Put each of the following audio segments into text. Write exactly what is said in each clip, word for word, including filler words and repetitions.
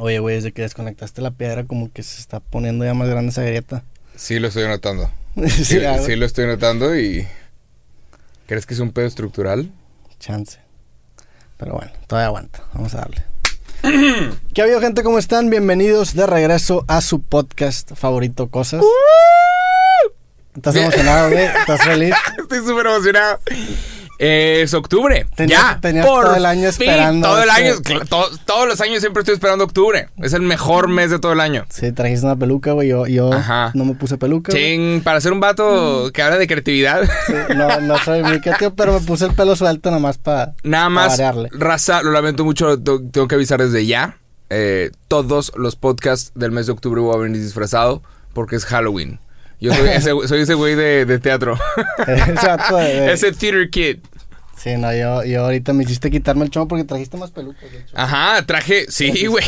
Oye, güey, desde que desconectaste la piedra como que se está poniendo ya más grande esa grieta. Sí, lo estoy notando. sí, sí, sí, lo estoy notando y... ¿Crees que es un pedo estructural? Chance. Pero bueno, todavía aguanta. Vamos a darle. ¿Qué ha habido, gente? ¿Cómo están? Bienvenidos de regreso a su podcast favorito, Cosas. ¿Estás emocionado, güey? ¿Estás feliz? Estoy súper emocionado. Eh, es octubre. Tenías, ya. Tenías por todo el año esperando. Todo el año. Que... To, todos los años siempre estoy esperando octubre. Es el mejor mes de todo el año. Sí, trajiste una peluca, güey. Yo, yo no me puse peluca. Sí, para ser un vato mm. que habla de creatividad. Sí, no, no soy muy creativo, pero me puse el pelo suelto nomás para Nada más. Pa variarle. Raza, lo lamento mucho. Tengo que avisar desde ya. Eh, todos los podcasts del mes de octubre voy a venir disfrazado porque es Halloween. Yo soy ese, soy ese güey de, de teatro. Exacto. De... Ese theater kid. Sí, no, yo, yo ahorita me hiciste quitarme el chongo porque trajiste más pelucas, de hecho. Ajá, traje... Sí, güey.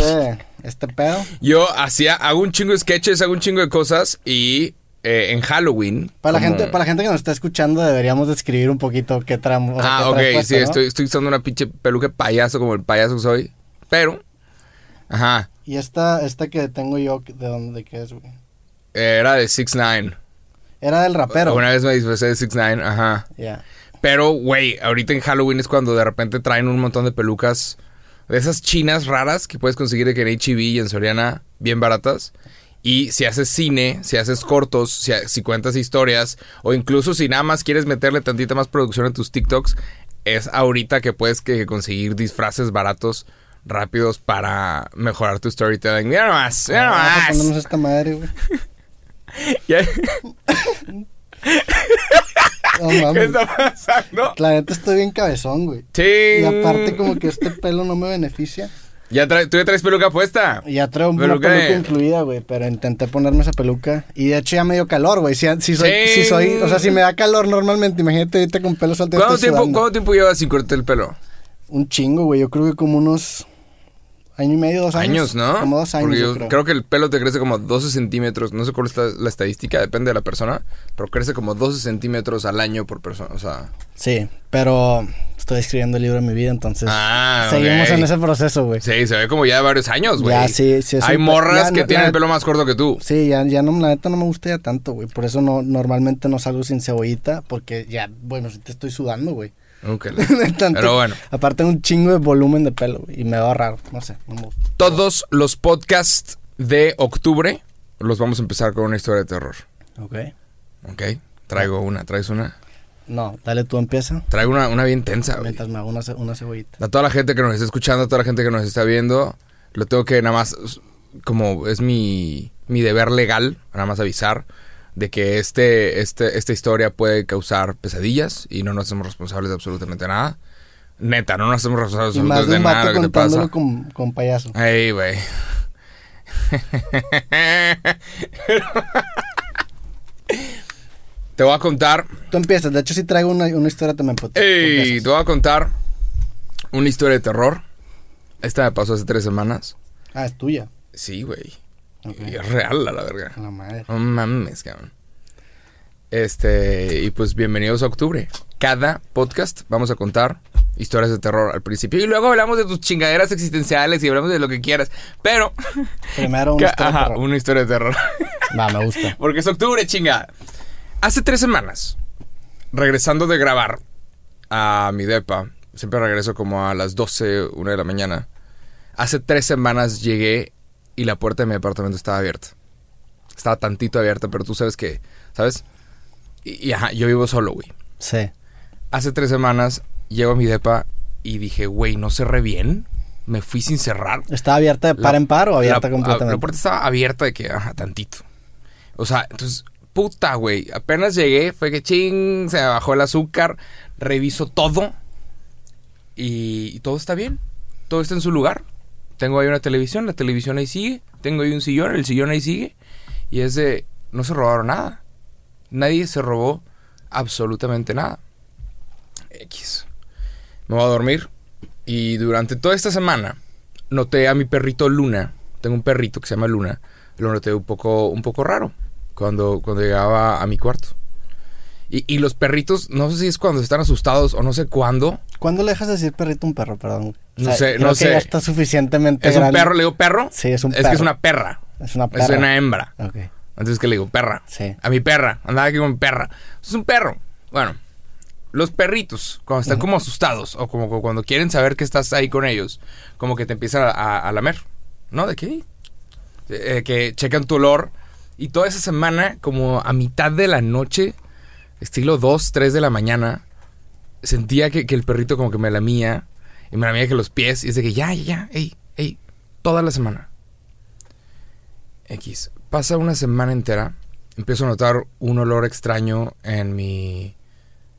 Este pedo. Yo hacía... Hago un chingo de sketches, hago un chingo de cosas y... Eh, en Halloween. Para como... la gente, para la gente que nos está escuchando, deberíamos describir un poquito qué tramo. O sea, ah, qué ok. Puesto, sí, ¿no? estoy, estoy usando una pinche peluca de payaso como el payaso que soy. Pero... Ajá. Y esta, esta que tengo yo, ¿de dónde qué es, güey? Era de six nine. Era del rapero. Una vez me disfrazé de six nine, ajá. Yeah. Pero, güey, ahorita en Halloween es cuando de repente traen un montón de pelucas de esas chinas raras que puedes conseguir en H E B y en Soriana, bien baratas. Y si haces cine, si haces cortos, si, si cuentas historias, o incluso si nada más quieres meterle tantita más producción a tus TikToks, es ahorita que puedes que conseguir disfraces baratos rápidos para mejorar tu storytelling. ¡Mira nomás! ¡Mira nomás! Ponemos esta madre, güey. Yeah. Oh, mami. ¿Qué está pasando? La neta estoy bien cabezón, güey. Sí. Y aparte como que este pelo no me beneficia. Ya trae, ¿Tú ya traes peluca puesta? Ya traigo una peluca de... incluida, güey. Pero intenté ponerme esa peluca. Y de hecho ya me dio calor, güey. Si, si, soy, sí. si soy, o sea, si me da calor normalmente, imagínate ahorita con pelo salto. ¿Cuánto tiempo, ¿Cuánto tiempo llevas sin cortarte el pelo? Un chingo, güey. Yo creo que como unos... Año y medio, dos años. Años, ¿no? Como dos años, yo creo. creo que el pelo te crece como doce centímetros. No sé cuál es la, la estadística, depende de la persona. Pero crece como doce centímetros al año por persona, o sea... Sí, pero estoy escribiendo el libro de mi vida, entonces... Ah, seguimos okay. en ese proceso, güey. Sí, se ve como ya de varios años, güey. Ya, sí, sí. Hay morras ya, que no, tienen el pelo más corto que tú. Sí, ya, ya no, la neta no me gusta ya tanto, güey. Por eso no normalmente no salgo sin cebollita, porque ya, bueno, sí te estoy sudando, güey. Okay. Tanto, pero bueno. Aparte un chingo de volumen de pelo y me va raro, no sé. No. Todos los podcasts de octubre los vamos a empezar con una historia de terror. Ok. Ok, traigo una, ¿traes una? No, dale tú, empieza. Traigo una, una bien tensa. Mientras me hago una, una cebollita. A toda la gente que nos está escuchando, a toda la gente que nos está viendo, lo tengo que nada más, como es mi, mi deber legal, nada más avisar de que este, este, esta historia puede causar pesadillas y no nos hacemos responsables de absolutamente nada. Neta, no nos hacemos responsables de absolutamente de nada. Y más de un vato contándolo con, con payaso. Ay, güey. Te voy a contar... Tú empiezas. De hecho, si traigo una, una historia también. Ey, te voy a contar una historia de terror. Esta me pasó hace tres semanas. Ah, es tuya. Sí, güey. Okay. Y es real a la verga. La madre. No mames, cabrón. Este, y pues bienvenidos a octubre. Cada podcast vamos a contar historias de terror al principio. Y luego hablamos de tus chingaderas existenciales y hablamos de lo que quieras. Pero. Primero una historia ajá, de terror. Una historia de terror. Va, me gusta. Porque es octubre, chinga. Hace tres semanas, regresando de grabar a mi depa, siempre regreso como a las doce, una de la mañana. Hace tres semanas llegué. Y la puerta de mi departamento estaba abierta. Estaba tantito abierta, pero tú sabes que... ¿Sabes? Y, y ajá, yo vivo solo, güey. Sí. Hace tres semanas llego a mi depa y dije, güey, ¿no cerré bien? Me fui sin cerrar. ¿Estaba abierta de par la, en par o abierta la, completamente? La puerta estaba abierta de que, ajá, tantito. O sea, entonces, puta, güey. Apenas llegué, fue que ching, se me bajó el azúcar. Reviso todo. Y, y todo está bien. Todo está en su lugar. Tengo ahí una televisión, la televisión ahí sigue. Tengo ahí un sillón, el sillón ahí sigue. Y es de... No se robaron nada. Nadie se robó absolutamente nada. X. Me voy a dormir. Y durante toda esta semana... Noté a mi perrito Luna. Tengo un perrito que se llama Luna. Lo noté un poco, un poco raro. Cuando, cuando llegaba a mi cuarto. Y, y los perritos, no sé si es cuando están asustados o no sé cuándo. ¿Cuándo le dejas de decir perrito a un perro? Perdón. O sea, no sé, creo no que sé. Ya está suficientemente ¿Es grande. Un perro? ¿Le digo perro? Sí, es un es perro. Es que es una perra. Es una perra. Es una hembra. Ok. Entonces, ¿qué le digo? Perra. Sí. A mi perra. Andaba aquí con mi perra. Es un perro. Bueno, los perritos, cuando están uh-huh. como asustados o como, como cuando quieren saber que estás ahí con ellos, como que te empiezan a, a, a lamer. ¿No? ¿De qué? Eh, que checan tu olor. Y toda esa semana, como a mitad de la noche... estilo dos, tres de la mañana, sentía que, que el perrito como que me lamía, y me lamía que los pies, y es de que ya, ya, ey, ey, toda la semana. X. Pasa una semana entera, empiezo a notar un olor extraño en mi,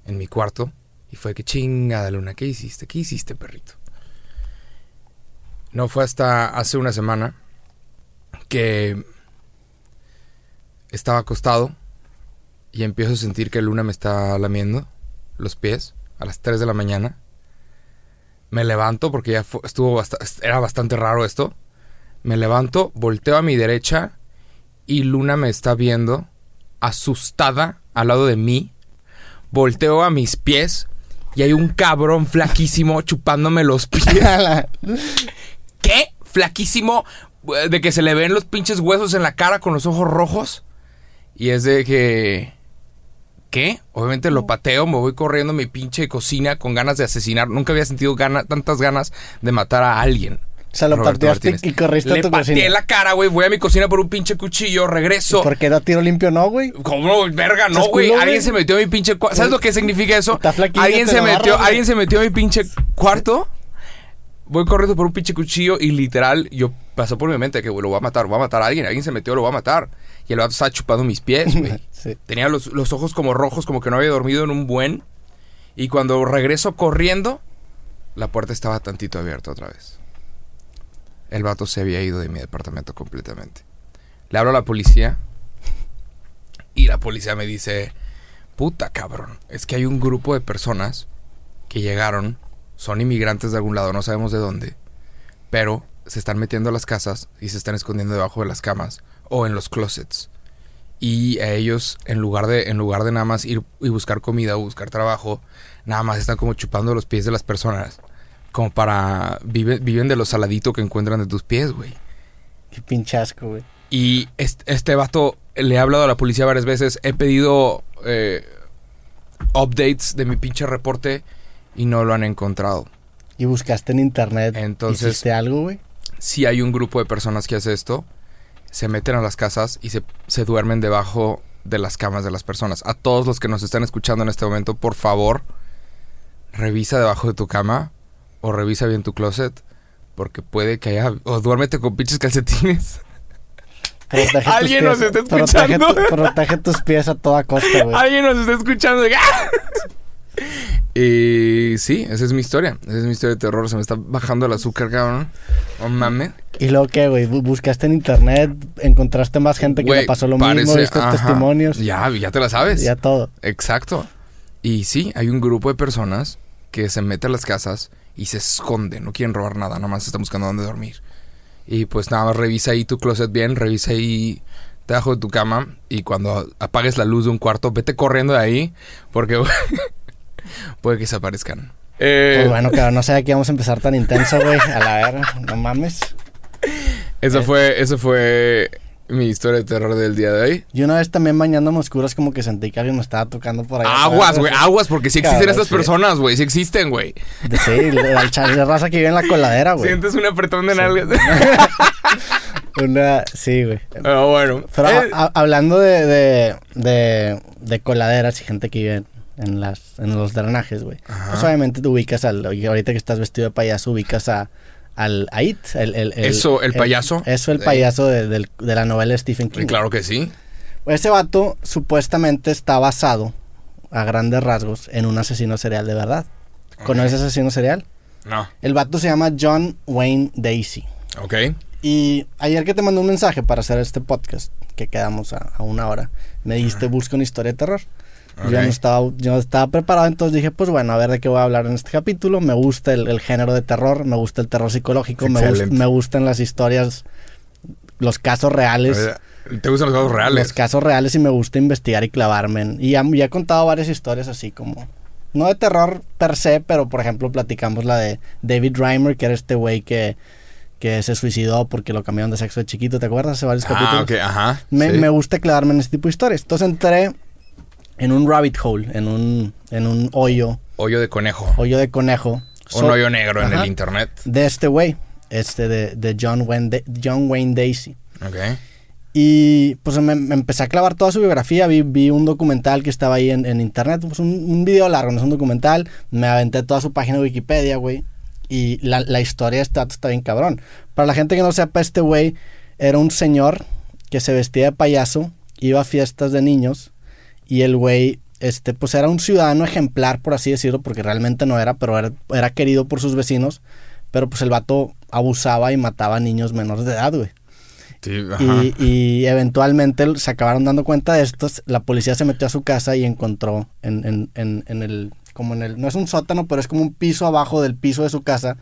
en mi cuarto, y fue que chingada luna, ¿qué hiciste? ¿Qué hiciste, perrito? No fue hasta hace una semana que estaba acostado, y empiezo a sentir que Luna me está lamiendo los pies a las tres de la mañana. Me levanto porque ya fue, estuvo bast- era bastante raro esto. Me levanto, volteo a mi derecha y Luna me está viendo asustada al lado de mí. Volteo a mis pies y hay un cabrón flaquísimo chupándome los pies. ¿Qué? Flaquísimo, de que se le ven los pinches huesos en la cara con los ojos rojos. Y es de que... ¿Qué? Obviamente lo pateo, me voy corriendo a mi pinche cocina con ganas de asesinar. Nunca había sentido gana, tantas ganas de matar a alguien. O sea, lo pateaste y corriste a tu cocina. Le pateé la cara, güey. Voy a mi cocina por un pinche cuchillo, regreso. ¿Por qué da tiro limpio no, güey? ¿Cómo? Verga, no, güey. Alguien se metió a mi pinche cuarto. ¿Sabes lo que significa eso? Alguien se metió, alguien se metió a mi pinche cuarto. Voy corriendo por un pinche cuchillo y literal, yo pasó por mi mente que lo voy a matar, voy a matar a alguien. Alguien se metió, lo voy a matar. Y el vato estaba chupando mis pies, güey. Sí. Tenía los, los ojos como rojos, como que no había dormido en un buen. Y cuando regreso corriendo, la puerta estaba tantito abierta otra vez. El vato se había ido de mi departamento completamente. Le hablo a la policía. Y la policía me dice, puta cabrón, es que hay un grupo de personas que llegaron... Son inmigrantes de algún lado, no sabemos de dónde, pero se están metiendo a las casas y se están escondiendo debajo de las camas o en los closets. Y a ellos, en lugar de, en lugar de nada más ir y buscar comida o buscar trabajo, nada más están como chupando los pies de las personas. Como para... Vive, viven de lo saladito que encuentran de tus pies, güey. Qué pinchasco, güey. Y este, este vato, le he hablado a la policía varias veces, he pedido eh, updates de mi pinche reporte... Y no lo han encontrado. ¿Y buscaste en internet? Entonces, ¿hiciste algo, güey? Sí, hay un grupo de personas que hace esto. Se meten a las casas y se, se duermen debajo de las camas de las personas. A todos los que nos están escuchando en este momento, por favor, revisa debajo de tu cama o revisa bien tu closet porque puede que haya... O duérmete con pinches calcetines. Protege Alguien nos está escuchando. Protege, tu, protege tus pies a toda costa, güey. Alguien nos está escuchando. Y sí, esa es mi historia. Esa es mi historia de terror. Se me está bajando el azúcar, cabrón. Oh, mame. ¿Y luego qué, güey? ¿Buscaste en internet? ¿Encontraste más gente que wey, le pasó lo parece, mismo? ¿Viste ajá, testimonios? Ya, ya te la sabes. Ya todo. Exacto. Y sí, hay un grupo de personas que se mete a las casas y se esconden. No quieren robar nada. Nada más están buscando dónde dormir. Y pues nada más revisa ahí tu closet bien. Revisa ahí... debajo de tu cama. Y cuando apagues la luz de un cuarto, vete corriendo de ahí. Porque... Wey, puede que desaparezcan. Eh, pues bueno, claro, no sé que vamos a empezar tan intenso, güey. A la verga, no mames. Esa eh. fue, esa fue mi historia de terror del día de hoy. Yo una vez también bañándome oscuras como que sentí que alguien me estaba tocando por ahí. Aguas, güey, aguas, porque sí existen claro, estas sí. personas, güey. Sí existen, güey. Sí, la, la raza que vive en la coladera, güey. Sientes un apretón de sí. nalgas. Una, sí, güey. Pero bueno. Pero eh. a, hablando de, de, de, de coladeras y gente que vive en... En, las, en los drenajes, güey. Pues obviamente tú ubicas al... Ahorita que estás vestido de payaso, ubicas a... Al... A It. El, el, el, eso, el payaso. El, eso, el payaso de, de, de la novela de Stephen King. Claro que sí. Ese vato supuestamente está basado, a grandes rasgos, en un asesino serial de verdad. Okay. ¿Conoces asesino serial? No. El vato se llama John Wayne Gacy. Ok. Y ayer que te mandé un mensaje para hacer este podcast, que quedamos a, a una hora, me dijiste, ajá, busca una historia de terror. Okay. Yo no estaba, yo estaba preparado, entonces dije, pues bueno, a ver de qué voy a hablar en este capítulo. Me gusta el, el género de terror, me gusta el terror psicológico, me, gust, me gustan las historias, los casos reales. ¿Te gustan los casos reales? Los casos reales, y me gusta investigar y clavarme en, y ya, ya he contado varias historias así como, no de terror per se, pero por ejemplo platicamos la de David Reimer, que era este güey que, que se suicidó porque lo cambiaron de sexo de chiquito, ¿te acuerdas? Hace varios ah, capítulos. Okay, ajá, me, sí. me gusta clavarme en ese tipo de historias. Entonces entré en un rabbit hole, en un, en un hoyo. Hoyo de conejo. Hoyo de conejo. Un so, hoyo negro ajá, en el internet. De este güey, este de, de John Wayne de, John Wayne Gacy. Okay. Y pues me, me empecé a clavar toda su biografía. Vi, vi un documental que estaba ahí en, en internet, pues un, un video largo, no es un documental. Me aventé toda su página de Wikipedia, güey. Y la, la historia de este dato está bien cabrón. Para la gente que no sepa, este güey era un señor que se vestía de payaso, iba a fiestas de niños. Y el güey, este, pues era un ciudadano ejemplar, por así decirlo, porque realmente no era, pero era, era querido por sus vecinos. Pero pues el vato abusaba y mataba a niños menores de edad, güey. Sí, y, y eventualmente se acabaron dando cuenta de esto. La policía se metió a su casa y encontró en, en, en, en el, como en el, no es un sótano, pero es como un piso abajo del piso de su casa.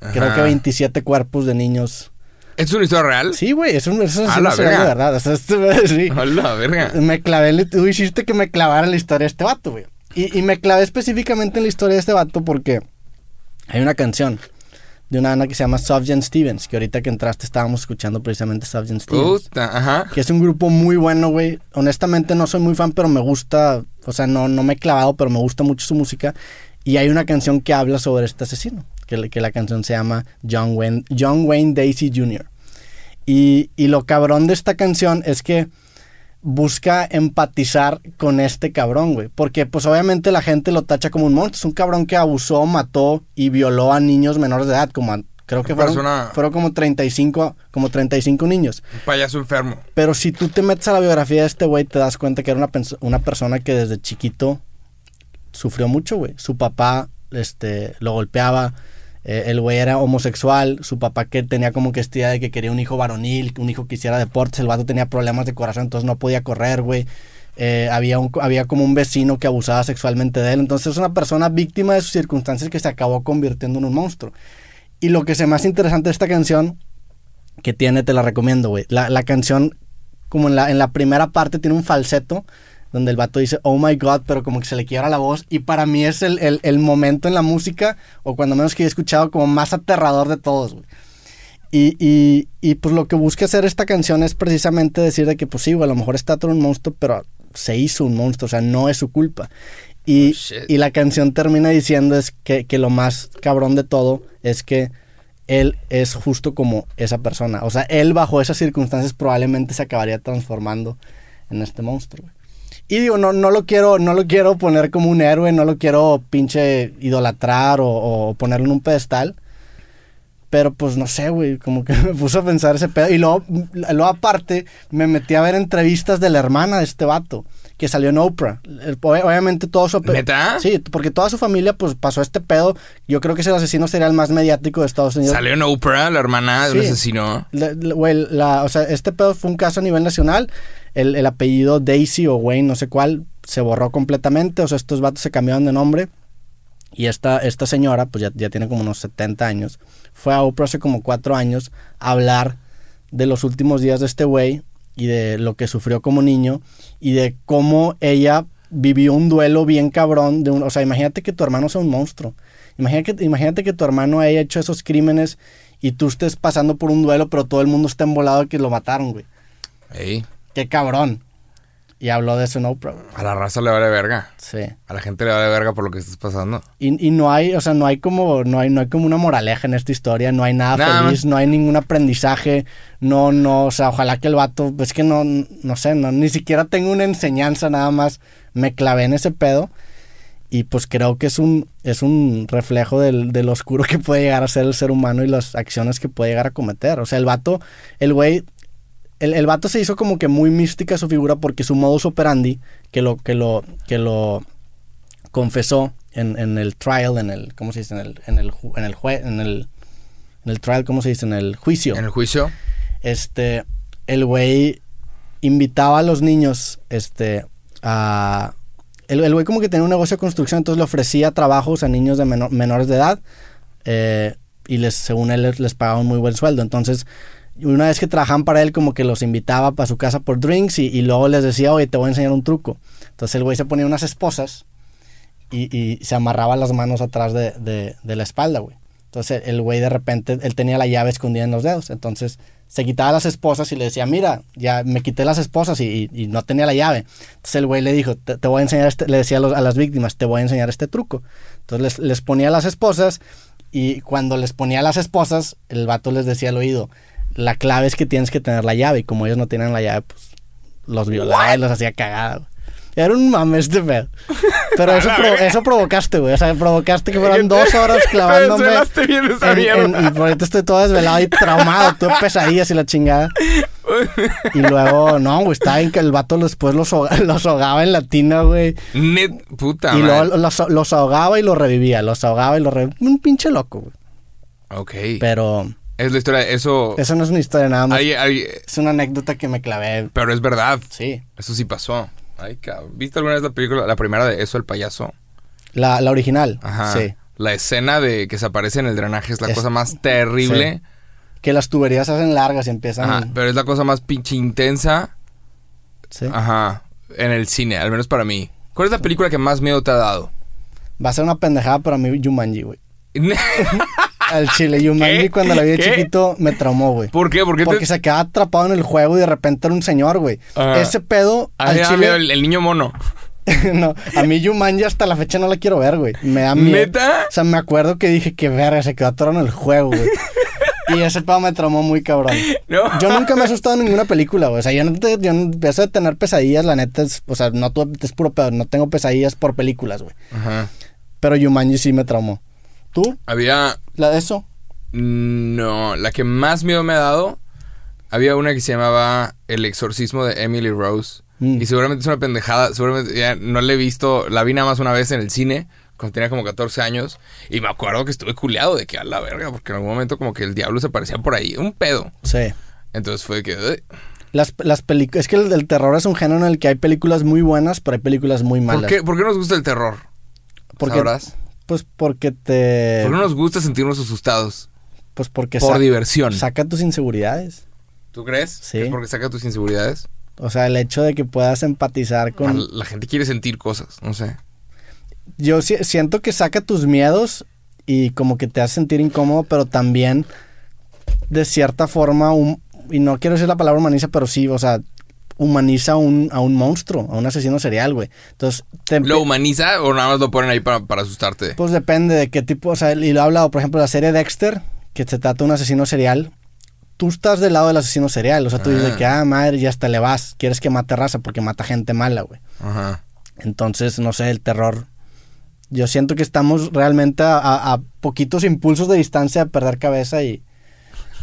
Ajá. Creo que veintisiete cuerpos de niños. ¿Es una historia real? Sí, güey, es, un, es una historia verga. De verdad. O sea, este, sí. A la verga. Me clavé, tú hiciste que me clavara en la historia de este vato, güey. Y, y me clavé específicamente en la historia de este vato porque hay una canción de una banda que se llama Sufjan Stevens, que ahorita que entraste estábamos escuchando precisamente Sufjan Stevens. Puta, ajá. Que es un grupo muy bueno, güey. Honestamente no soy muy fan, pero me gusta, o sea, no, no me he clavado, pero me gusta mucho su música. Y hay una canción que habla sobre este asesino, que, que la canción se llama John Wayne, John Wayne Gacy junior Y, y lo cabrón de esta canción es que busca empatizar con este cabrón, güey. Porque pues obviamente la gente lo tacha como un monstruo. Es un cabrón que abusó, mató y violó a niños menores de edad. Como a, creo que fueron, persona... fueron como treinta y cinco, como treinta y cinco niños. Un payaso enfermo. Pero si tú te metes a la biografía de este güey, te das cuenta que era una, una persona que desde chiquito sufrió mucho, güey. Su papá este, lo golpeaba. Eh, el güey era homosexual, su papá que tenía como que esta idea de que quería un hijo varonil, un hijo que hiciera deportes, el vato tenía problemas de corazón, entonces no podía correr, güey. Eh, había, un, había como un vecino que abusaba sexualmente de él, entonces es una persona víctima de sus circunstancias que se acabó convirtiendo en un monstruo. Y lo que se me hace interesante de esta canción, que tiene, te la recomiendo, güey. La, la canción, como en la, en la primera parte, tiene un falseto, donde el vato dice, oh my God, pero como que se le quiebra la voz. Y para mí es el, el, el momento en la música, o cuando menos que he escuchado, como más aterrador de todos, güey. Y, y, y pues lo que busca hacer esta canción es precisamente decir de que, pues sí, güey, a lo mejor está todo un monstruo, pero se hizo un monstruo, o sea, no es su culpa. Y, oh, y la canción termina diciendo es que, que lo más cabrón de todo es que él es justo como esa persona. O sea, él bajo esas circunstancias probablemente se acabaría transformando en este monstruo, güey. Y digo, no, no, lo quiero, no lo quiero poner como un héroe, no lo quiero pinche idolatrar o, o ponerlo en un pedestal. Pero pues no sé, güey, como que me puso a pensar ese pedo. Y luego, luego aparte, me metí a ver entrevistas de la hermana de este vato, que salió en Oprah. Obviamente todo su... ¿Neta? Sí, porque toda su familia pues pasó este pedo. Yo creo que es el asesino serial más mediático de Estados Unidos. ¿Salió en Oprah, la hermana del sí. asesino? Güey, o sea, este pedo fue un caso a nivel nacional. El, el apellido Daisy o Wayne, no sé cuál, se borró completamente. O sea, estos vatos se cambiaron de nombre. Y esta, esta señora, pues ya, ya tiene como unos setenta años, fue a Oprah hace como cuatro años a hablar de los últimos días de este güey y de lo que sufrió como niño y de cómo ella vivió un duelo bien cabrón. De un, o sea, imagínate que tu hermano sea un monstruo. Imagínate que, imagínate que tu hermano haya hecho esos crímenes y tú estés pasando por un duelo, pero todo el mundo está embolado de que lo mataron, güey. Ey. ¡Qué cabrón! Y habló de eso en Oprah. A la raza le vale verga. Sí. A la gente le vale verga por lo que estás pasando. Y, y no hay, o sea, no hay como, no hay, no hay como una moraleja en esta historia. No hay nada, nada feliz, más. No hay ningún aprendizaje. No, no, o sea, ojalá que el vato, es que no, no sé, no, ni siquiera tengo una enseñanza, nada más. Me clavé en ese pedo. Y pues creo que es un, es un reflejo del, del oscuro que puede llegar a ser el ser humano y las acciones que puede llegar a cometer. O sea, el vato, el güey... El, el vato se hizo como que muy mística su figura porque su modus operandi, que lo, que lo, que lo confesó en, en el trial, en el, ¿cómo se dice? En el, en el, en el, jue, en el, en el trial, ¿cómo se dice? En el juicio. En el juicio. Este, el güey invitaba a los niños, este, a... El, el güey como que tenía un negocio de construcción, entonces le ofrecía trabajos a niños de menor, menores de edad eh, y les, según él, les, les pagaba un muy buen sueldo. Entonces... una vez que trabajaban para él, como que los invitaba para su casa por drinks y, y luego les decía, oye, te voy a enseñar un truco. Entonces el güey se ponía unas esposas y, y se amarraba las manos atrás de, de, de la espalda, güey. Entonces el güey de repente, él tenía la llave escondida en los dedos, entonces se quitaba las esposas y le decía, mira, ya me quité las esposas y, y, y no tenía la llave. Entonces el güey le dijo, te, te voy a enseñar, este, le decía a, los, a las víctimas, te voy a enseñar este truco. Entonces les, les ponía las esposas y cuando les ponía las esposas, el vato les decía al oído, la clave es que tienes que tener la llave, y como ellos no tienen la llave, pues los violaba y los hacía cagada, güey. Era un mame este pedo. Pero eso, pro, eso provocaste, güey. O sea, provocaste que fueran dos horas clavándome. Te bien esa en, en, y por ahorita estoy todo desvelado y traumado. Tuve pesadillas y la chingada. Y luego, no, güey, estaba en que el vato después los, los ahogaba en la tina, güey. Net, puta. Y luego los, los ahogaba y los revivía. Los ahogaba y los revivía. Un pinche loco, güey. Ok. Pero... Es la historia, eso... Eso no es una historia nada más. Hay, hay... Es una anécdota que me clavé. Pero es verdad. Sí. Eso sí pasó. Ay, cabrón. ¿Viste alguna vez la película, la primera de Eso, el payaso? La, la original. Ajá. Sí. La escena de que se aparece en el drenaje es la es, cosa más terrible. Sí. Que las tuberías se hacen largas y empiezan... Ajá, pero es la cosa más pinche intensa. Sí. Ajá. En el cine, al menos para mí. ¿Cuál es la película que más miedo te ha dado? Va a ser una pendejada para mí, Jumanji, güey. Al chile. Jumanji, cuando la vi de chiquito, me traumó, güey. ¿Por qué? ¿Por qué? Porque te... se quedaba atrapado en el juego y de repente era un señor, güey. Uh, Ese pedo al chile... Miedo el, el niño mono. No, a mí Jumanji hasta la fecha no la quiero ver, güey. Me da miedo. ¿Neta? O sea, me acuerdo que dije, que verga, se quedó atorado en el juego, güey. Y ese pedo me traumó muy cabrón. No. Yo nunca me he asustado en ninguna película, güey. O sea, yo no te, yo no, eso de tener pesadillas, la neta, es, o sea, no tuve, es puro pedo. No tengo pesadillas por películas, güey. Ajá. Pero Jumanji sí me traumó. ¿Tú? Había... ¿La de Eso? No, la que más miedo me ha dado... Había una que se llamaba El exorcismo de Emily Rose. Mm. Y seguramente es una pendejada. Seguramente ya no la he visto... La vi nada más una vez en el cine... Cuando tenía como catorce años... Y me acuerdo que estuve culeado de que a la verga... Porque en algún momento como que el diablo se aparecía por ahí. Un pedo. Sí. Entonces fue que... Uh. Las, las películas... Es que el, el terror es un género en el que hay películas muy buenas... Pero hay películas muy malas. ¿Por qué, ¿por qué nos gusta el terror? Porque... ¿Sabrás? Pues porque te... ¿Por qué no nos gusta sentirnos asustados? Pues porque... Por sa- diversión. Saca tus inseguridades. ¿Tú crees? Sí. ¿Es porque saca tus inseguridades? O sea, el hecho de que puedas empatizar con... La, la gente quiere sentir cosas, no sé. Yo si- siento que saca tus miedos y como que te hace sentir incómodo, pero también, de cierta forma, un... y no quiero decir la palabra humaniza, pero sí, o sea... humaniza un, a un monstruo, a un asesino serial, güey. Entonces... Te empe- ¿Lo humaniza o nada más lo ponen ahí para, para asustarte? Pues depende de qué tipo... O sea, y lo he hablado, por ejemplo, la serie Dexter, que se trata de un asesino serial. Tú estás del lado del asesino serial. O sea, tú ah. dices que, ah, madre, ya hasta le vas. Quieres que mate raza porque mata gente mala, güey. Ajá. Entonces, no sé, el terror... Yo siento que estamos realmente a, a, a poquitos impulsos de distancia de perder cabeza y...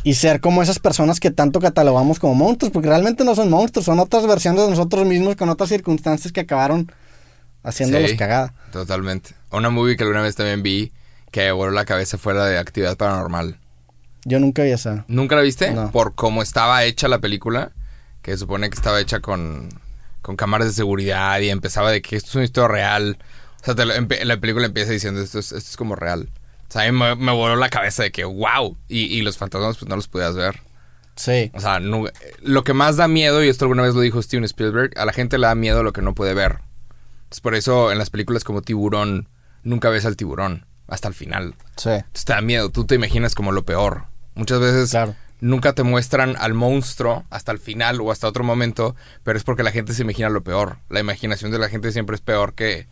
Y ser como esas personas que tanto catalogamos como monstruos, porque realmente no son monstruos, son otras versiones de nosotros mismos con otras circunstancias que acabaron haciéndolos sí, cagada. Totalmente. Una movie que alguna vez también vi que voló la cabeza fuera de Actividad Paranormal. Yo nunca vi esa. ¿Nunca la viste? No. Por cómo estaba hecha la película, que se supone que estaba hecha con, con cámaras de seguridad y empezaba de que esto es una historia real. O sea, te lo, empe- la película empieza diciendo esto es, esto es como real. O sea, a mí me, me voló la cabeza de que, wow, y, y los fantasmas pues no los podías ver. Sí. O sea, no, lo que más da miedo, y esto alguna vez lo dijo Steven Spielberg, a la gente le da miedo lo que no puede ver. Entonces, por eso en las películas como Tiburón, nunca ves al tiburón hasta el final. Sí. Entonces te da miedo, tú te imaginas como lo peor. Muchas veces claro. Nunca te muestran al monstruo hasta el final o hasta otro momento, pero es porque la gente se imagina lo peor. La imaginación de la gente siempre es peor que,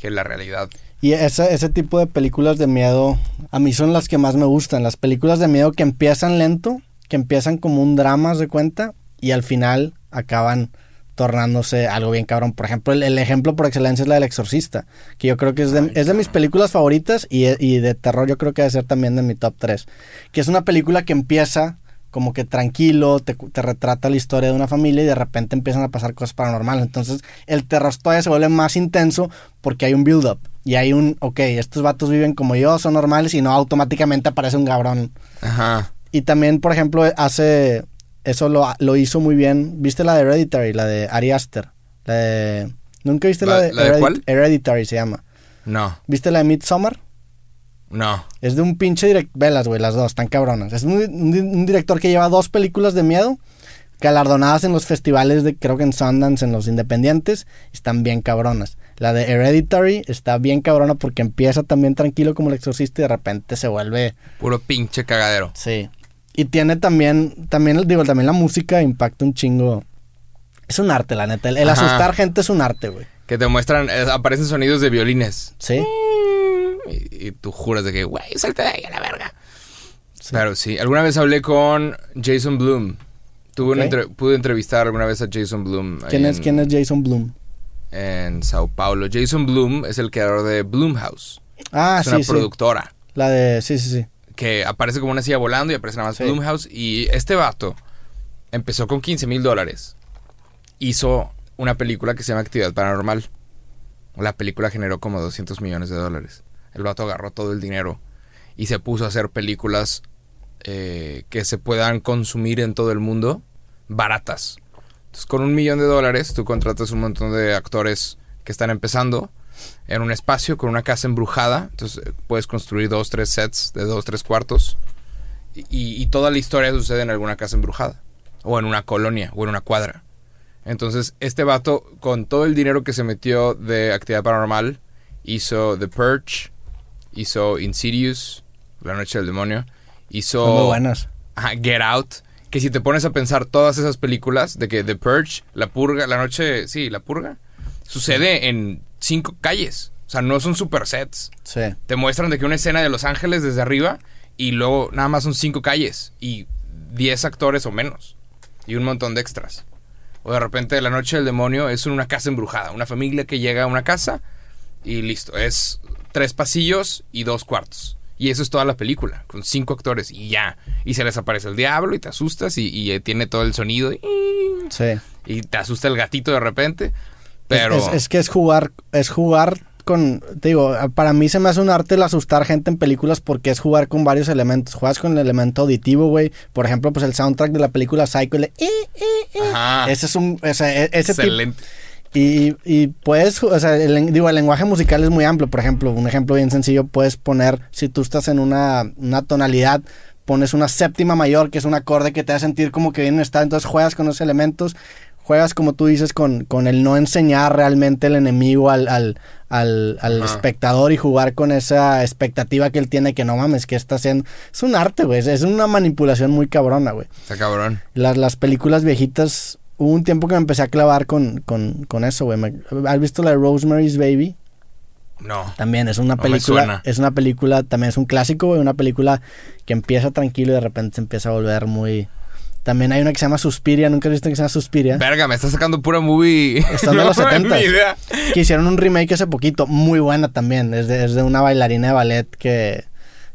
que la realidad. Y ese, ese tipo de películas de miedo a mí son las que más me gustan. Las películas de miedo que empiezan lento, que empiezan como un drama, haz de cuenta, y al final acaban tornándose algo bien cabrón. Por ejemplo, el, el ejemplo por excelencia es la del Exorcista, que yo creo que es de, Ay, es de mis películas favoritas y, y de terror yo creo que debe ser también de mi top tres. Que es una película que empieza como que tranquilo, te, te retrata la historia de una familia y de repente empiezan a pasar cosas paranormales. Entonces el terror todavía se vuelve más intenso porque hay un build-up. Y hay un, ok, estos vatos viven como yo, son normales y no automáticamente aparece un cabrón. Ajá. Y también, por ejemplo, hace, eso lo, lo hizo muy bien. ¿Viste la de Hereditary? La de Ari Aster. La de, ¿Nunca viste la, la de, la de Heredit- cuál? Hereditary se llama. No. ¿Viste la de Midsommar? No. Es de un pinche director. Velas, güey, las dos, tan cabronas. Es un, un, un director que lleva dos películas de miedo galardonadas en los festivales de, creo que en Sundance, en los independientes. Están bien cabronas. La de Hereditary está bien cabrona porque empieza también tranquilo como El Exorcista y de repente se vuelve puro pinche cagadero. Sí. Y tiene también, también digo, también la música impacta un chingo. Es un arte, la neta. El, el asustar gente es un arte, güey. Que te muestran, es, aparecen sonidos de violines. Sí. Y, y tú juras de que, güey, salte de ahí a la verga. Sí. Claro, sí. Alguna vez hablé con Jason Blum. Tuve okay. una entre, pude entrevistar alguna vez a Jason Blum. ¿Quién es, en, ¿Quién es Jason Blum? En Sao Paulo. Jason Blum es el creador de Blumhouse. Ah, es sí, Es una sí. productora. La de... Sí, sí, sí. Que aparece como una silla volando y aparece nada más sí. Blumhouse. Y este vato empezó con quince mil dólares. Hizo una película que se llama Actividad Paranormal. La película generó como doscientos millones de dólares. El vato agarró todo el dinero y se puso a hacer películas eh, que se puedan consumir en todo el mundo, baratas. Entonces, con un millón de dólares, tú contratas un montón de actores que están empezando en un espacio con una casa embrujada. Entonces, puedes construir dos, tres sets de dos, tres cuartos. Y, y, y toda la historia sucede en alguna casa embrujada. O en una colonia, o en una cuadra. Entonces, este vato, con todo el dinero que se metió de Actividad Paranormal, hizo The Purge, hizo Insidious, La Noche del Demonio, hizo... Son muy buenas. Ajá, Get Out. Que si te pones a pensar todas esas películas, de que The Purge, La Purga, La Noche... Sí, La Purga. Sucede sí. en cinco calles. O sea, no son supersets. Sí. Te muestran de que una escena de Los Ángeles desde arriba y luego nada más son cinco calles y diez actores o menos. Y un montón de extras. O de repente La Noche del Demonio es una casa embrujada. Una familia que llega a una casa y listo. Es tres pasillos y dos cuartos. Y eso es toda la película. Con cinco actores y ya. Y se les aparece el diablo y te asustas. Y, y tiene todo el sonido. Y, sí. y te asusta el gatito de repente. Pero... Es, es, es que es jugar, es jugar con... Te digo, para mí se me hace un arte el asustar gente en películas porque es jugar con varios elementos. Juegas con el elemento auditivo, güey. Por ejemplo, pues el soundtrack de la película Psycho. El de, eh, eh, eh. Ajá. Ese es un... Ese, ese excelente. Tipo, y, y puedes... O sea, el, digo, el lenguaje musical es muy amplio. Por ejemplo, un ejemplo bien sencillo. Puedes poner, si tú estás en una, una tonalidad... Pones una séptima mayor, que es un acorde que te hace sentir como que bien está. Entonces juegas con esos elementos. Juegas, como tú dices, con, con el no enseñar realmente el enemigo al, al, al, al ah. espectador y jugar con esa expectativa que él tiene que no mames, ¿qué está haciendo? Es un arte, güey. Es una manipulación muy cabrona, güey. Está cabrón. Las, las películas viejitas, hubo un tiempo que me empecé a clavar con, con, con eso, güey. ¿Has visto la de Rosemary's Baby? No. También es una no película, es una película, también es un clásico, güey. Una película que empieza tranquilo y de repente se empieza a volver muy... También hay una que se llama Suspiria. ¿Nunca has visto que se llama Suspiria? Verga, me está sacando pura movie. Están de no, los setenta. Que hicieron un remake hace poquito. Muy buena también. Es de, es de una bailarina de ballet que,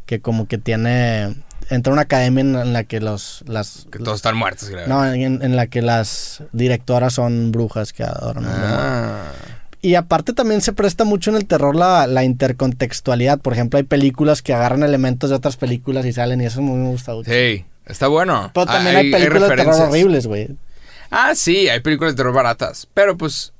que como que tiene... Entra a una academia en la que los... Las, que todos están muertos. Creo. No, en, en la que las directoras son brujas que adoran. Ah. Y aparte también se presta mucho en el terror la, la intercontextualidad. Por ejemplo, hay películas que agarran elementos de otras películas y salen. Y eso me gusta mucho. Sí. Está bueno. Pero también hay, hay películas hay de terror horribles, güey. Ah, sí, hay películas de terror baratas. Pero pues...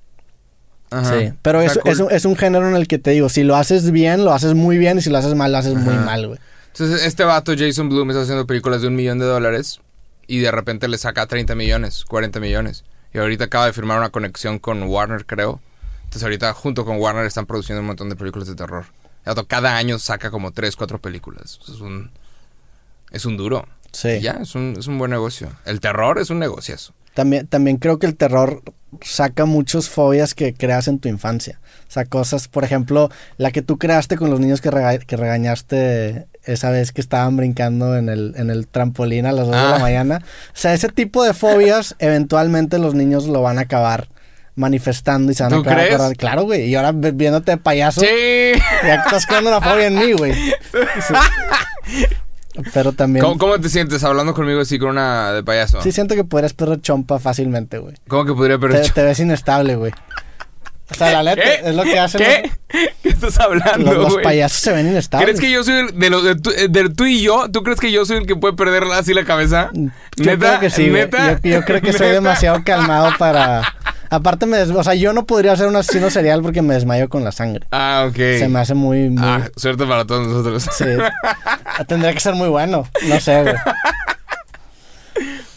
Ajá, sí, pero es, cool. es, un, es un género en el que te digo, si lo haces bien, lo haces muy bien. Y si lo haces mal, lo haces ajá. muy mal, güey. Entonces este vato, Jason Blum, está haciendo películas de un millón de dólares. Y de repente le saca treinta millones, cuarenta millones. Y ahorita acaba de firmar una conexión con Warner, creo. Entonces ahorita junto con Warner están produciendo un montón de películas de terror. Cada año saca como tres, cuatro películas. Es un... Es un duro. Sí. Ya, es un, es un buen negocio. El terror es un negociazo. También, también creo que el terror saca muchas fobias que creas en tu infancia. O sea, cosas, por ejemplo, la que tú creaste con los niños que, rega- que regañaste esa vez que estaban brincando en el, en el trampolín a las dos ah. de la mañana. O sea, ese tipo de fobias eventualmente los niños lo van a acabar manifestando y se van a acabar acordando. Claro, güey. Y ahora viéndote de payaso. Sí. Ya estás creando una fobia en mí, güey. Sí. Pero también... ¿Cómo, ¿Cómo te sientes hablando conmigo así con una de payaso? Sí, siento que podrías perder chompa fácilmente, güey. ¿Cómo que podría perder chompa? Te, te ves inestable, güey. O sea, la neta, es lo que hacen... ¿Qué? Los, ¿Qué estás hablando, güey? Los, los payasos se ven inestables. ¿Crees que yo soy el... De, los, de, tu, de tú y yo, ¿tú crees que yo soy el que puede perder así la cabeza? Yo ¿Neta? Creo que sí, ¿Neta? Yo, yo creo que ¿Neta? Soy demasiado calmado para... Aparte, me des... o sea, yo no podría ser un asesino serial porque me desmayo con la sangre. Ah, ok. Se me hace muy... muy... Ah, suerte para todos nosotros. Sí. Tendría que ser muy bueno. No sé, güey.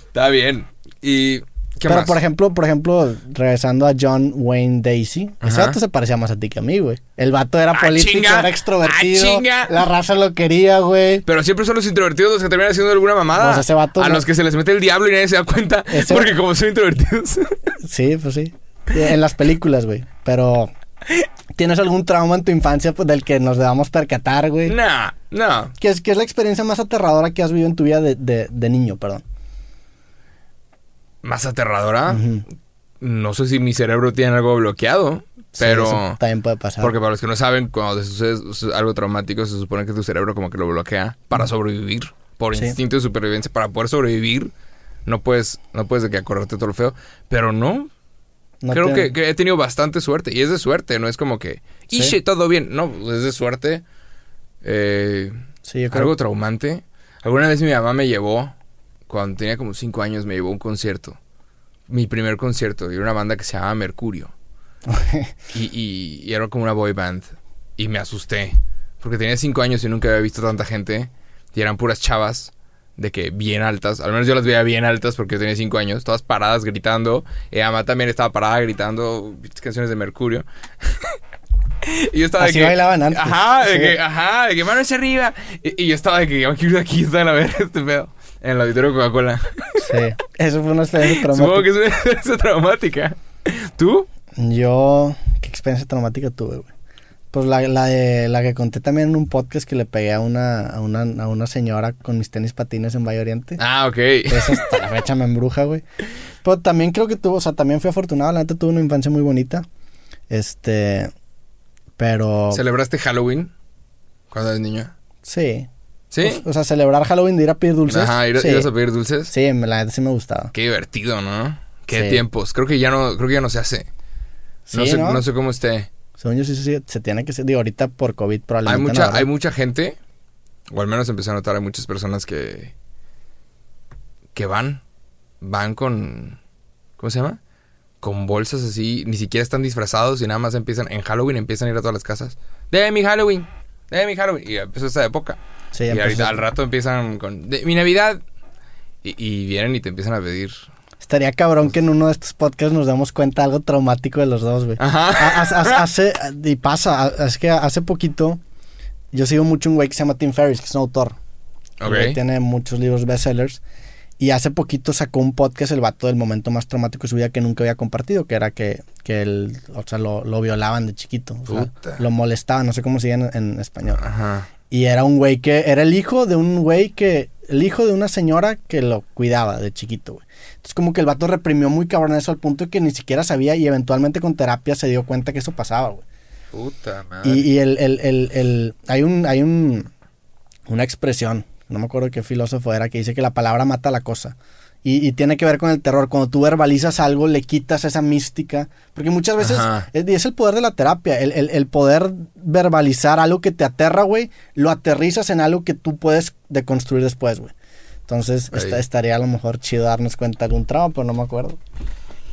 Está bien. Y... ¿Qué Pero, más? por ejemplo, por ejemplo, regresando a John Wayne Gacy, ese vato se parecía más a ti que a mí, güey. El vato era ah, político, chinga, era extrovertido, ah, la raza lo quería, güey. Pero siempre son los introvertidos los que terminan haciendo alguna mamada. Pues ese vato a no... los que se les mete el diablo y nadie se da cuenta, ese... porque como son introvertidos. Sí, pues sí. En las películas, güey. Pero, ¿tienes algún trauma en tu infancia pues, del que nos debamos percatar, güey? No, nah, no. Nah. ¿Qué es, qué es la experiencia más aterradora que has vivido en tu vida de, de, de niño, perdón? Más aterradora. Uh-huh. No sé si mi cerebro tiene algo bloqueado, pero... Sí, eso también puede pasar. Porque para los que no saben, cuando te sucede algo traumático, se supone que tu cerebro como que lo bloquea para sobrevivir, por sí. instinto de supervivencia, para poder sobrevivir. No puedes, no puedes de que acordarte todo lo feo, pero no. no Creo que, que he tenido bastante suerte, y es de suerte, no es como que... Sí. Ish, todo bien. No, es de suerte. Eh, sí, yo creo... Algo traumante. Alguna vez mi mamá me llevó... Cuando tenía como cinco años me llevó a un concierto. Mi primer concierto. Era una banda que se llamaba Mercurio. y, y, y era como una boy band. Y me asusté. Porque tenía cinco años y nunca había visto tanta gente. Y eran puras chavas. De que bien altas. Al menos yo las veía bien altas porque yo tenía cinco años. Todas paradas gritando. Mi mamá también estaba parada gritando canciones de Mercurio. Y yo estaba Así de que... bailaban antes. Ajá, de sí. que... Ajá, de que mano hacia arriba. Y, y yo estaba de que... Aquí están a ver este pedo. En el auditorio de Coca-Cola. Sí. Eso fue una experiencia traumática. Supongo que es una experiencia traumática. ¿Tú? Yo... ¿Qué experiencia traumática tuve, güey? Pues la, la, de, la que conté también en un podcast que le pegué a una, a una, a una señora con mis tenis patines en Valle Oriente. Ah, ok. Esa hasta la fecha me embruja, güey. Pero también creo que tuve... O sea, también fui afortunado. La neta tuve una infancia muy bonita. Este... Pero... ¿Celebraste Halloween cuando eras niño? Sí. ¿Sí? O, o sea, celebrar Halloween de ir a pedir dulces. Ajá, ¿ir, sí. ¿ibas a pedir dulces? Sí, la neta sí me gustaba. Qué divertido, ¿no? Qué sí. tiempos. Creo que ya no, creo que ya no se hace. No, sí, sé, ¿no? no sé cómo esté. Según yo sí, sí, sí se tiene que ser. Digo, ahorita por COVID probablemente. Hay mucha, no, hay mucha gente, o al menos empecé a notar, hay muchas personas que que van, van con, ¿cómo se llama? Con bolsas así, ni siquiera están disfrazados y nada más empiezan, en Halloween empiezan a ir a todas las casas. ¡De mi Halloween! ¡De mi Halloween! Y empezó esta época. Sí, y ahorita, al rato empiezan con... De, ¡Mi Navidad! Y, y vienen y te empiezan a pedir... Estaría cabrón que en uno de estos podcasts nos damos cuenta de algo traumático de los dos, güey. Ajá. A, a, a, hace... Y pasa. A, es que hace poquito... Yo sigo mucho un güey que se llama Tim Ferriss, que es un autor. Ok. Que tiene muchos libros bestsellers. Y hace poquito sacó un podcast, el vato, del momento más traumático de su vida que nunca había compartido, que era que, que él, o sea, lo, lo violaban de chiquito. O sea, lo molestaban, no sé cómo se diga en, en español. Ajá. Y era un güey que... Era el hijo de un güey que... El hijo de una señora que lo cuidaba de chiquito, güey. Entonces como que el vato reprimió muy cabrón eso al punto de que ni siquiera sabía y eventualmente con terapia se dio cuenta que eso pasaba, güey. Puta madre. Y, y el, el, el, el... Hay un... Hay un... Una expresión. No me acuerdo qué filósofo era que dice que la palabra mata la cosa. Y, y tiene que ver con el terror. Cuando tú verbalizas algo, le quitas esa mística. Porque muchas veces... Es, es el poder de la terapia. El, el, el poder verbalizar algo que te aterra, güey. Lo aterrizas en algo que tú puedes deconstruir después, güey. Entonces, esta, estaría a lo mejor chido darnos cuenta de algún trauma, pero no me acuerdo.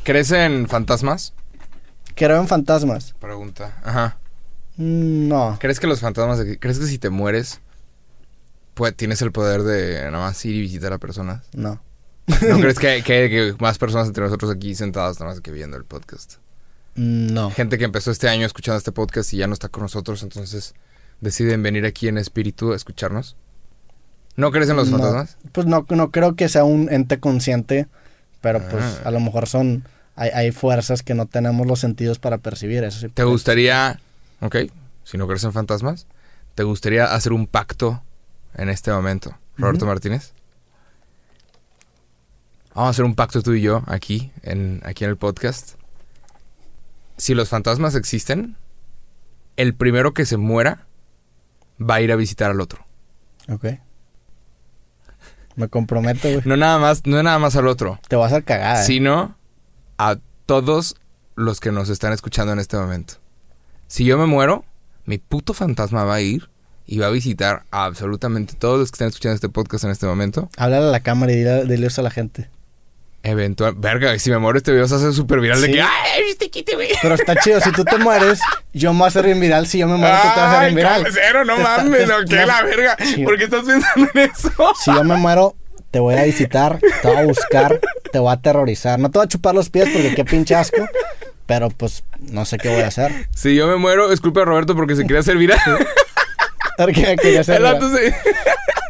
¿Crees en fantasmas? Creo en fantasmas. Pregunta. Ajá. No. ¿Crees que los fantasmas... ¿Crees que si te mueres... Pues, tienes el poder de nada más ir y visitar a personas? No. ¿No crees que hay, que hay que más personas entre nosotros aquí sentadas nada más que viendo el podcast? No. Gente que empezó este año escuchando este podcast y ya no está con nosotros, entonces deciden venir aquí en espíritu a escucharnos. ¿No crees en los no, fantasmas? Pues no, no creo que sea un ente consciente, pero ah. pues a lo mejor son... Hay, hay fuerzas que no tenemos los sentidos para percibir. Eso sí. ¿Te gustaría... Ok, si no crees en fantasmas, ¿te gustaría hacer un pacto en este momento, Roberto uh-huh. Martínez? Vamos a hacer un pacto tú y yo aquí en, aquí en el podcast. Si los fantasmas existen, el primero que se muera va a ir a visitar al otro. Ok. Me comprometo, güey. No nada más, no nada más al otro. Te vas a hacer cagada. Sino eh. a todos los que nos están escuchando en este momento. Si yo me muero, mi puto fantasma va a ir y va a visitar a absolutamente todos los que están escuchando este podcast en este momento. Háblale a la cámara y dile, dile eso a la gente. Eventual... Verga, si me muero este video se hace súper viral, ¿sí? De que... ¡Ay, este quite, güey! Pero está chido. Si tú te mueres, yo me voy a hacer bien viral. Si yo me muero, tú te vas a hacer bien viral. Cero, no te mames, está, no, te... ¿qué? La verga. Chido. ¿Por qué estás pensando en eso? Si yo me muero, te voy a visitar, te voy a buscar, te voy a aterrorizar. No te voy a chupar los pies porque qué pinche asco. Pero, pues, no sé qué voy a hacer. Si yo me muero, es culpa de Roberto porque se quería hacer viral. Porque quería hacer viral. Se...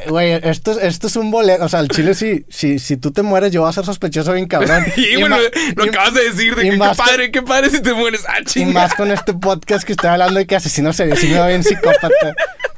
Güey, esto, esto es un boleto. O sea, el chile, si, si, si tú te mueres, yo voy a ser sospechoso bien cabrón. Y, y bueno, lo acabas de decir, de que qué padre, qué padre si te mueres. Ah, chingada. Y más con este podcast que estoy hablando de que asesino sería signo bien psicópata.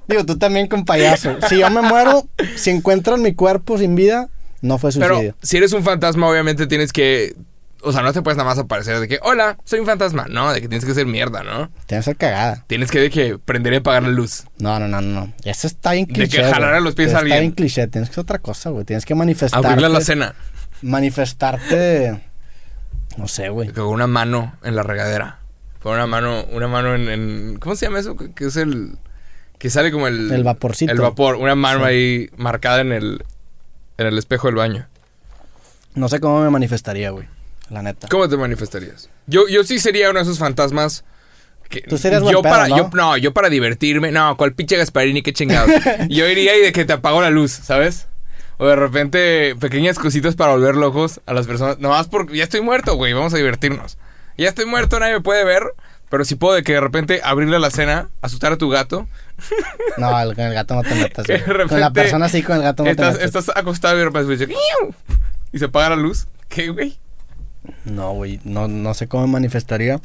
Digo, tú también con payaso. Si yo me muero, si encuentran mi cuerpo sin vida, no fue suicidio. Pero si eres un fantasma, obviamente tienes que... O sea, no te puedes nada más aparecer de que, hola, soy un fantasma. No, de que tienes que hacer mierda, ¿no? Tienes que hacer cagada. Tienes que, de que, prender y apagar la luz. No, no, no, no. Eso está bien cliché. De que jalar a los pies a alguien. Está bien cliché. Tienes que hacer otra cosa, güey. Tienes que manifestarte. Abrirle la cena. Manifestarte, no sé, güey. Con una mano en la regadera. Con una mano, una mano en, en... ¿Cómo se llama eso? Que es el... Que sale como el... El vaporcito. El vapor. Una mano, sí, ahí marcada en el... En el espejo del baño. No sé cómo me manifestaría, güey. La neta. ¿Cómo te manifestarías? Yo, yo sí sería uno de esos fantasmas que... Tú serías yo buen pedo, para, ¿no? Yo, no, yo para divertirme. No, cual pinche Gasparini, qué chingado. Yo iría y de que te apagó la luz, ¿sabes? O de repente, pequeñas cositas para volver locos a las personas. Nomás porque ya estoy muerto, güey. Vamos a divertirnos. Ya estoy muerto, nadie me puede ver. Pero si sí puedo de que de repente abrirle la cena, asustar a tu gato. No, con el, el gato no te metas. Con la persona sí, con el gato no estás, te metas. Estás acostado y de repente dices... Y se apaga la luz. ¿Qué, güey? No, güey, no, no sé cómo me manifestaría.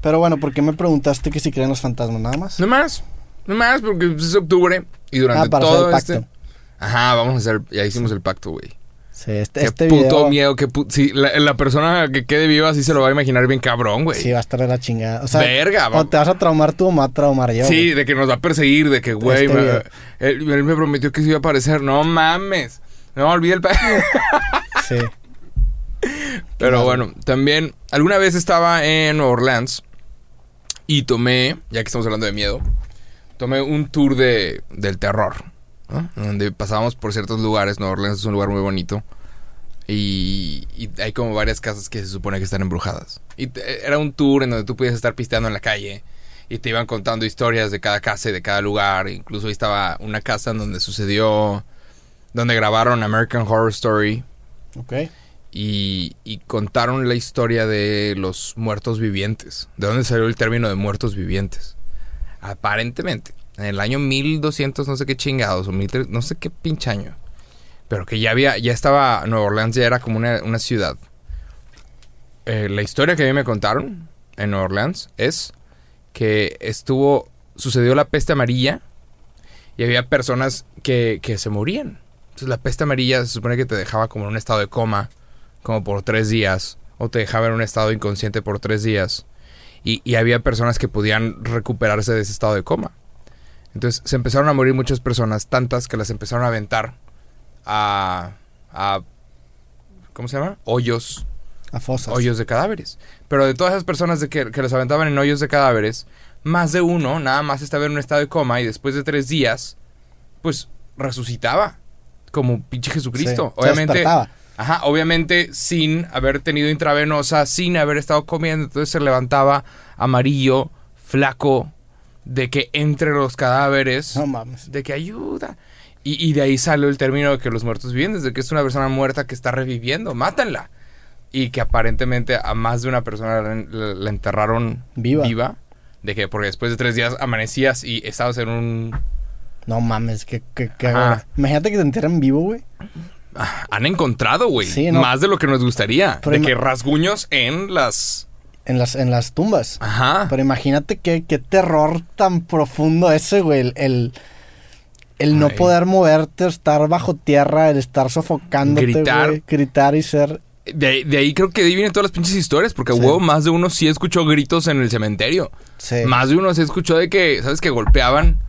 Pero bueno, ¿por qué me preguntaste que si creen los fantasmas? ¿Nada más? No más, no más, porque es octubre. Y durante ah, para todo hacer el pacto. Este... Ajá, vamos a hacer, ya hicimos el pacto, güey. Sí, este, qué este puto video... miedo, que puto... Sí, la, la persona que quede viva sí se lo va a imaginar bien cabrón, güey. Sí, va a estar de la chingada. O sea, verga, o te vas a traumar tú o me va a traumar yo. Sí, wey, de que nos va a perseguir, de que, güey, este me... él, él me prometió que se iba a aparecer. No mames, no me olvidé el... Sí. Pero bueno, también alguna vez estaba en Nueva Orleans y tomé, ya que estamos hablando de miedo, tomé un tour de, del terror, ¿no? Donde pasábamos por ciertos lugares. Nueva Orleans es un lugar muy bonito y, y hay como varias casas que se supone que están embrujadas. Y te, era un tour en donde tú podías estar pisteando en la calle y te iban contando historias de cada casa y de cada lugar. Incluso ahí estaba una casa en donde sucedió, donde grabaron American Horror Story. Ok. Y, y contaron la historia de los muertos vivientes. ¿De dónde salió el término de muertos vivientes? Aparentemente, en el año mil doscientos no sé qué chingados, o mil trescientos, no sé qué pinche año. Pero que ya había, ya estaba, Nueva Orleans ya era como una, una ciudad. Eh, la historia que a mí me contaron en Nueva Orleans es que estuvo, sucedió la peste amarilla y había personas que, que se morían. Entonces la peste amarilla se supone que te dejaba como en un estado de coma como por tres días, o te dejaba en un estado inconsciente por tres días. Y, y había personas que podían recuperarse de ese estado de coma. Entonces se empezaron a morir muchas personas, tantas que las empezaron a aventar a... a ¿cómo se llama? Hoyos. A fosas. Hoyos de cadáveres. Pero de todas esas personas de que, que las aventaban en hoyos de cadáveres, más de uno nada más estaba en un estado de coma y después de tres días, pues resucitaba. Como pinche Jesucristo. Sí, obviamente. Se despertaba. Ajá, obviamente sin haber tenido intravenosa, sin haber estado comiendo. Entonces se levantaba amarillo, flaco, de que entre los cadáveres. No mames. De que ayuda. Y, y de ahí salió el término de que los muertos vivientes, de que es una persona muerta que está reviviendo. ¡Mátanla! Y que aparentemente a más de una persona la, la, la enterraron viva. viva. De que porque después de tres días amanecías y estabas en un... No mames, que... que, que imagínate que te enterran vivo, güey. Han encontrado, güey, sí, no, más de lo que nos gustaría. Pero de que rasguños en las... En las, en las tumbas. Ajá. Pero imagínate qué terror tan profundo ese, güey. El, el, el no poder moverte, estar bajo tierra, el estar sofocándote, gritar, güey, gritar y ser... De, de ahí creo que de ahí vienen todas las pinches historias. Porque, sí, huevo, más de uno sí escuchó gritos en el cementerio. Sí. Más de uno sí escuchó de que, ¿sabes? Que golpeaban...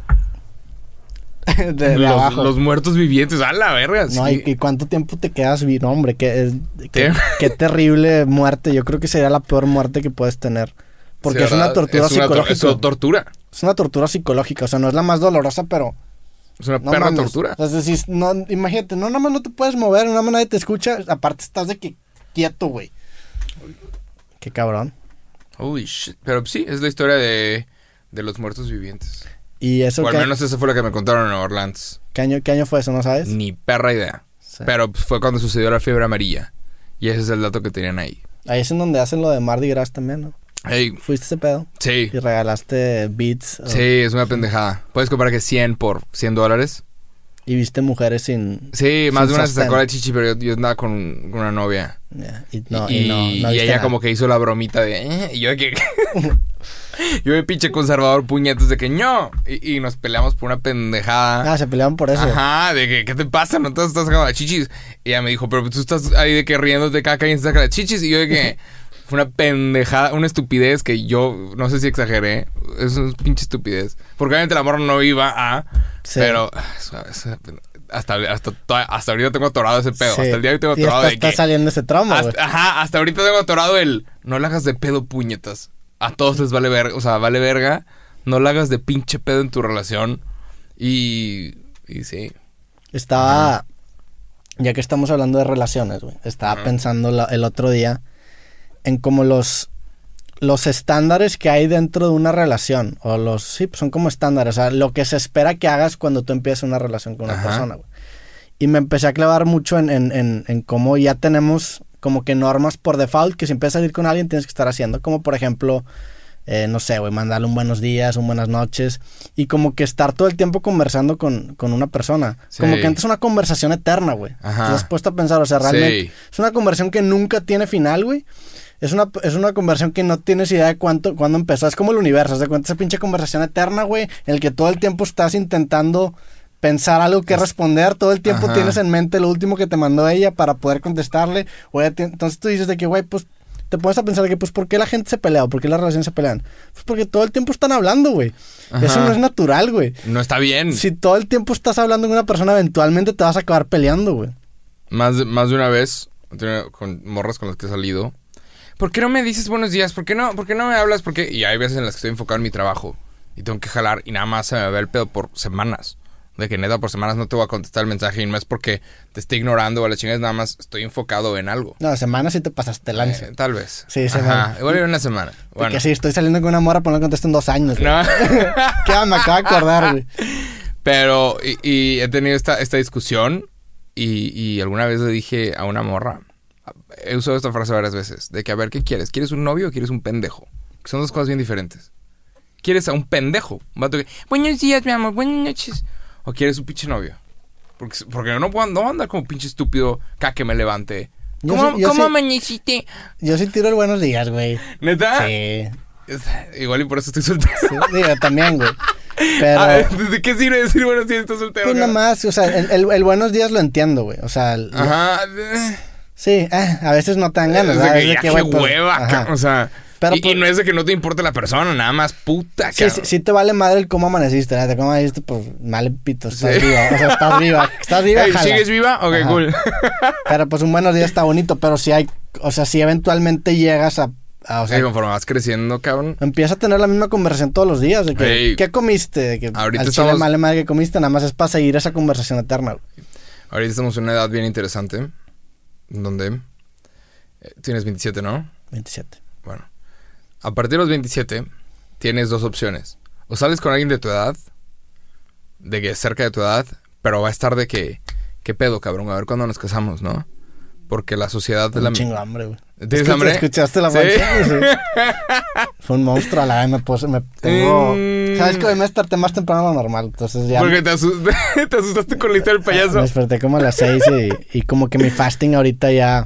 De, de los, abajo. Los muertos vivientes, a la verga. No, sí. ¿Y, y cuánto tiempo te quedas vivo? No, hombre, qué, qué, qué terrible muerte. Yo creo que sería la peor muerte que puedes tener. Porque sí, es una tortura es psicológica. Una to- es tortura. Es una tortura psicológica. O sea, no es la más dolorosa, pero... Es una no perra mames. tortura. O sea, es decir, no, imagínate, no, nada más no te puedes mover, nada más nadie te escucha. Aparte estás de que... quieto, güey. Qué cabrón. Holy shit. Pero sí, es la historia de, de los muertos vivientes. Y eso, o al menos esa fue la que me contaron en Orlando. ¿Qué año, qué año fue eso? ¿No sabes? Ni perra idea. Sí. Pero fue cuando sucedió la fiebre amarilla. Y ese es el dato que tenían ahí. Ahí es en donde hacen lo de Mardi Gras también, ¿no? Hey. ¿Fuiste ese pedo? Sí. Y regalaste beats. Sí, o... es una pendejada. Puedes comprar que cien por cien dólares. Y viste mujeres sin... Sí, más sin de una sostén. Se sacó la chichi, pero yo, yo andaba con, con una novia. Yeah. Y, no, y, y, no, no y ella nada. Como que hizo la bromita de... ¿eh? Y yo de que... yo de pinche conservador puñetos de que... ¡No! Y, y nos peleamos por una pendejada. Ah, se peleaban por eso. Ajá, de que... ¿Qué te pasa? ¿No te estás sacando las chichis? Y ella me dijo... Pero tú estás ahí de que riéndote de caca y se saca las chichis. Y yo de que... Fue una pendejada, una estupidez que yo... No sé si exageré. Es una pinche estupidez. Porque obviamente el amor no iba a... Sí. Pero hasta, hasta, hasta ahorita tengo atorado ese pedo. Sí. Hasta el día que tengo atorado... Está, de está que, saliendo ese trauma, hasta, ajá, hasta ahorita tengo atorado el... No la hagas de pedo, puñetas. A todos les vale verga. O sea, vale verga. No la hagas de pinche pedo en tu relación. Y... Y sí. Estaba... Ajá. Ya que estamos hablando de relaciones, güey. Estaba ajá. pensando la, el otro día... en como los los estándares que hay dentro de una relación, o los sí, pues son como estándares, o sea, lo que se espera que hagas cuando tú empiezas una relación con una ajá. persona, güey. Y me empecé a clavar mucho en en en en cómo ya tenemos como que normas por default que si empiezas a salir con alguien tienes que estar haciendo, como por ejemplo eh, no sé, güey, mandarle un buenos días, un buenas noches, y como que estar todo el tiempo conversando con, con una persona. Sí. Como que antes es una conversación eterna, güey. Te has puesto a pensar, o sea, realmente sí. es una conversación que nunca tiene final, güey. Es una, es una conversación que no tienes idea de cuánto, cuándo empezó. Es como el universo, ¿te cuentas? Esa pinche conversación eterna, güey, en el que todo el tiempo estás intentando pensar algo que responder. Todo el tiempo ajá. tienes en mente lo último que te mandó ella para poder contestarle. O ella te, entonces tú dices de que, güey, pues, te pones a pensar de que, pues, ¿por qué la gente se pelea o por qué las relaciones se pelean? Pues porque todo el tiempo están hablando, güey. Eso no es natural, güey. No está bien. Si todo el tiempo estás hablando con una persona, eventualmente te vas a acabar peleando, güey. Más, más de una vez, con morras con las que he salido... ¿Por qué no me dices buenos días? ¿Por qué no, por qué no me hablas? ¿Por qué? Y hay veces en las que estoy enfocado en mi trabajo y tengo que jalar y nada más se me ve el pedo por semanas. De que neta, por semanas no te voy a contestar el mensaje y no es porque te esté ignorando o a la chingada, nada más estoy enfocado en algo. No, semanas sí te pasaste lanza. Eh, tal vez. Sí, semana. Igual en una semana. Bueno. Porque sí, estoy saliendo con una morra pero no contesto en dos años. No. ¿Qué? Me acabo de acordar, güey. Pero, y, y he tenido esta, esta discusión y, y alguna vez le dije a una morra, he usado esta frase varias veces, de que a ver, ¿qué quieres? ¿Quieres un novio o quieres un pendejo? Que son dos cosas bien diferentes. ¿Quieres a un pendejo? Un vato que, buenos días, mi amor, buenas noches. ¿O quieres un pinche novio? Porque, porque no puedo no andar como pinche estúpido caca que me levante. ¿Cómo, sí, ¿cómo sí, amaneciste? Yo sí tiro el buenos días, güey. ¿Neta? Sí. Es, igual y por eso estoy soltero. Sí, digo, también, güey. Pero... Ver, ¿de qué sirve decir buenos días, estás soltero? Pues nada más, o sea, el, el, el buenos días lo entiendo, güey. O sea... El, ajá... Sí, eh, a veces no te dan ganas. O sea, que ya que, wey, qué pues, hueva, o sea... Pero, y, pues, y no es de que no te importe la persona, nada más puta, sí, sí, sí te vale madre el cómo amaneciste, ¿verdad? ¿Cómo amaneciste? Pues, mal pito, estás sí. viva, o sea, estás viva, estás viva, hey, ¿sigues viva? Ok, ajá. Cool. Pero, pues, un buenos días está bonito, pero si hay... O sea, si eventualmente llegas a... Ah, o sea, sí, conforme vas creciendo, cabrón, empiezas a tener la misma conversación todos los días de que, hey, ¿qué comiste? De que ahorita al estamos... chile male madre que comiste, nada más es para seguir esa conversación eterna. Ahorita estamos en una edad bien interesante. ¿Dónde? Tienes veintisiete, ¿no? veintisiete. Bueno. A partir de los veintisiete, tienes dos opciones. O sales con alguien de tu edad, de que cerca de tu edad, pero va a estar de que... ¿Qué pedo, cabrón? A ver cuándo nos casamos, ¿no? Porque la sociedad... Un de la... chingo hambre, güey. ¿Tienes Escucha, hambre? ¿Escuchaste la ¿sí? mancha? Sí. Fue un monstruo a la vez. Me puse... Me tengo... Mm. Sabes que hoy me desperté más temprano de lo normal, entonces ya... Porque me... te, asust... te asustaste con la historia del payaso. Me desperté como a las seis y, y como que mi fasting ahorita ya...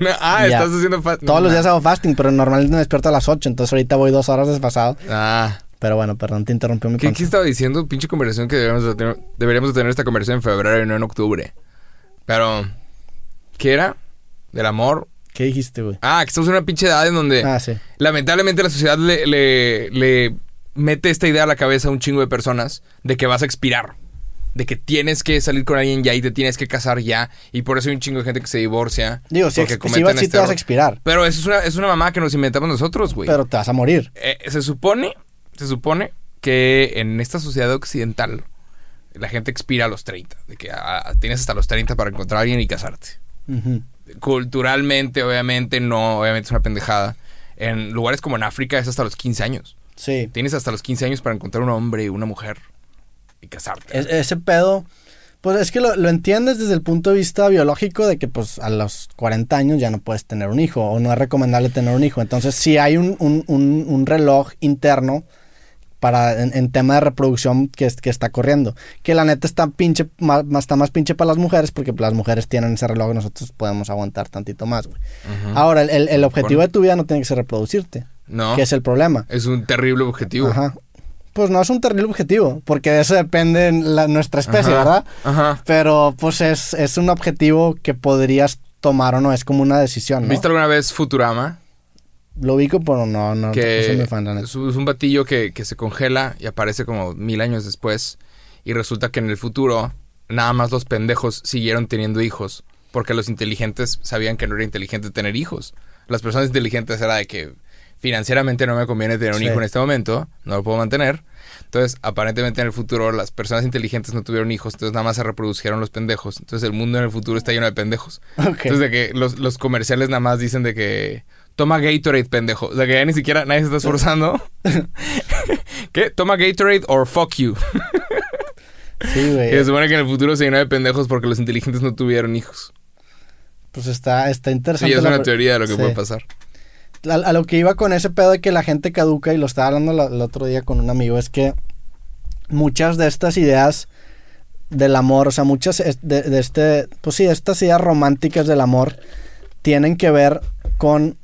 No, ah, ya. Estás haciendo fasting. Todos no, los días hago fasting, pero normalmente me despierto a las ocho, entonces ahorita voy dos horas desfasado. Ah. Pero bueno, perdón, te interrumpió mi ¿Qué, ¿Qué estaba diciendo? Pinche conversación que deberíamos de tener, deberíamos de tener esta conversación en febrero y no en octubre. Pero... ¿Qué era? Del amor. ¿Qué dijiste, güey? Ah, que estamos en una pinche edad en donde... Ah, sí. Lamentablemente la sociedad le, le, le mete esta idea a la cabeza a un chingo de personas de que vas a expirar. De que tienes que salir con alguien ya y te tienes que casar ya. Y por eso hay un chingo de gente que se divorcia. Digo, si, ex- si vas, este sí te vas a expirar. Pero eso es una, es una mamá que nos inventamos nosotros, güey. Pero te vas a morir. Eh, se supone, se supone que en esta sociedad occidental la gente expira a los treinta. De que a, a, tienes hasta los treinta para encontrar a alguien y casarte. Uh-huh. culturalmente, obviamente, no, obviamente es una pendejada. En lugares como en África es hasta los quince años. Sí. Tienes hasta los quince años para encontrar un hombre y una mujer y casarte. Es, ese pedo, pues es que lo, lo entiendes desde el punto de vista biológico de que pues a los cuarenta años ya no puedes tener un hijo o no es recomendable tener un hijo. Entonces sí hay un, un, un, un reloj interno para en, en tema de reproducción que, es, que está corriendo. Que la neta está pinche más, está más pinche para las mujeres porque las mujeres tienen ese reloj y nosotros podemos aguantar tantito más, güey. Uh-huh. Ahora, el, el, el objetivo bueno. de tu vida no tiene que ser reproducirte. No. Que es el problema. Es un terrible objetivo. Ajá. Pues no es un terrible objetivo, porque de eso depende la, nuestra especie, ajá, ¿verdad? Ajá. Pero pues es, es un objetivo que podrías tomar o no, es como una decisión, ¿no? ¿Viste alguna vez Futurama? Lo ubico, pero no, no, que no soy muy fan, la neta. Es un batillo que, que se congela y aparece como mil años después y resulta que en el futuro nada más los pendejos siguieron teniendo hijos porque los inteligentes sabían que no era inteligente tener hijos. Las personas inteligentes era de que financieramente no me conviene tener un sí. hijo en este momento, no lo puedo mantener. Entonces, aparentemente en el futuro las personas inteligentes no tuvieron hijos, entonces nada más se reprodujeron los pendejos. Entonces el mundo en el futuro está lleno de pendejos. Okay. Entonces de que los, los comerciales nada más dicen de que toma Gatorade, pendejo. O sea que ya ni siquiera nadie se está esforzando. ¿Qué? Toma Gatorade or fuck you. Sí, güey. Se supone que en el futuro se llena de pendejos porque los inteligentes no tuvieron hijos. Pues está, está interesante. Sí, es la... una teoría de lo que sí. puede pasar. A, a lo que iba con ese pedo de que la gente caduca, y lo estaba hablando la, el otro día con un amigo, es que muchas de estas ideas del amor, o sea, muchas de, de este, pues sí, estas ideas románticas del amor tienen que ver con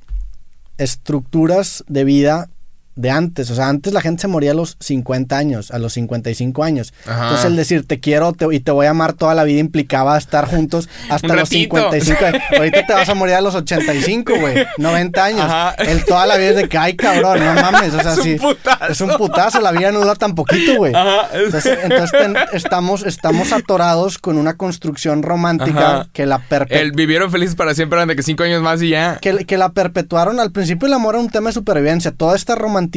estructuras de vida de antes. O sea, antes la gente se moría a los cincuenta años, a los cincuenta y cinco años. Ajá. Entonces el decir te quiero te, y te voy a amar toda la vida implicaba estar juntos hasta los cincuenta y cinco años. Ahorita te vas a morir a los ochenta y cinco, güey. noventa años. Ajá. El toda la vida es de que, ay, cabrón, no mames. O sea, es sí, un putazo. Es un putazo. La vida no dura tan poquito, güey. Entonces, entonces ten, estamos, estamos atorados con una construcción romántica Ajá. que la perpetuaron. El vivieron felices para siempre, eran de que cinco años más y ya. Que, que la perpetuaron. Al principio el amor era un tema de supervivencia. Toda esta romantización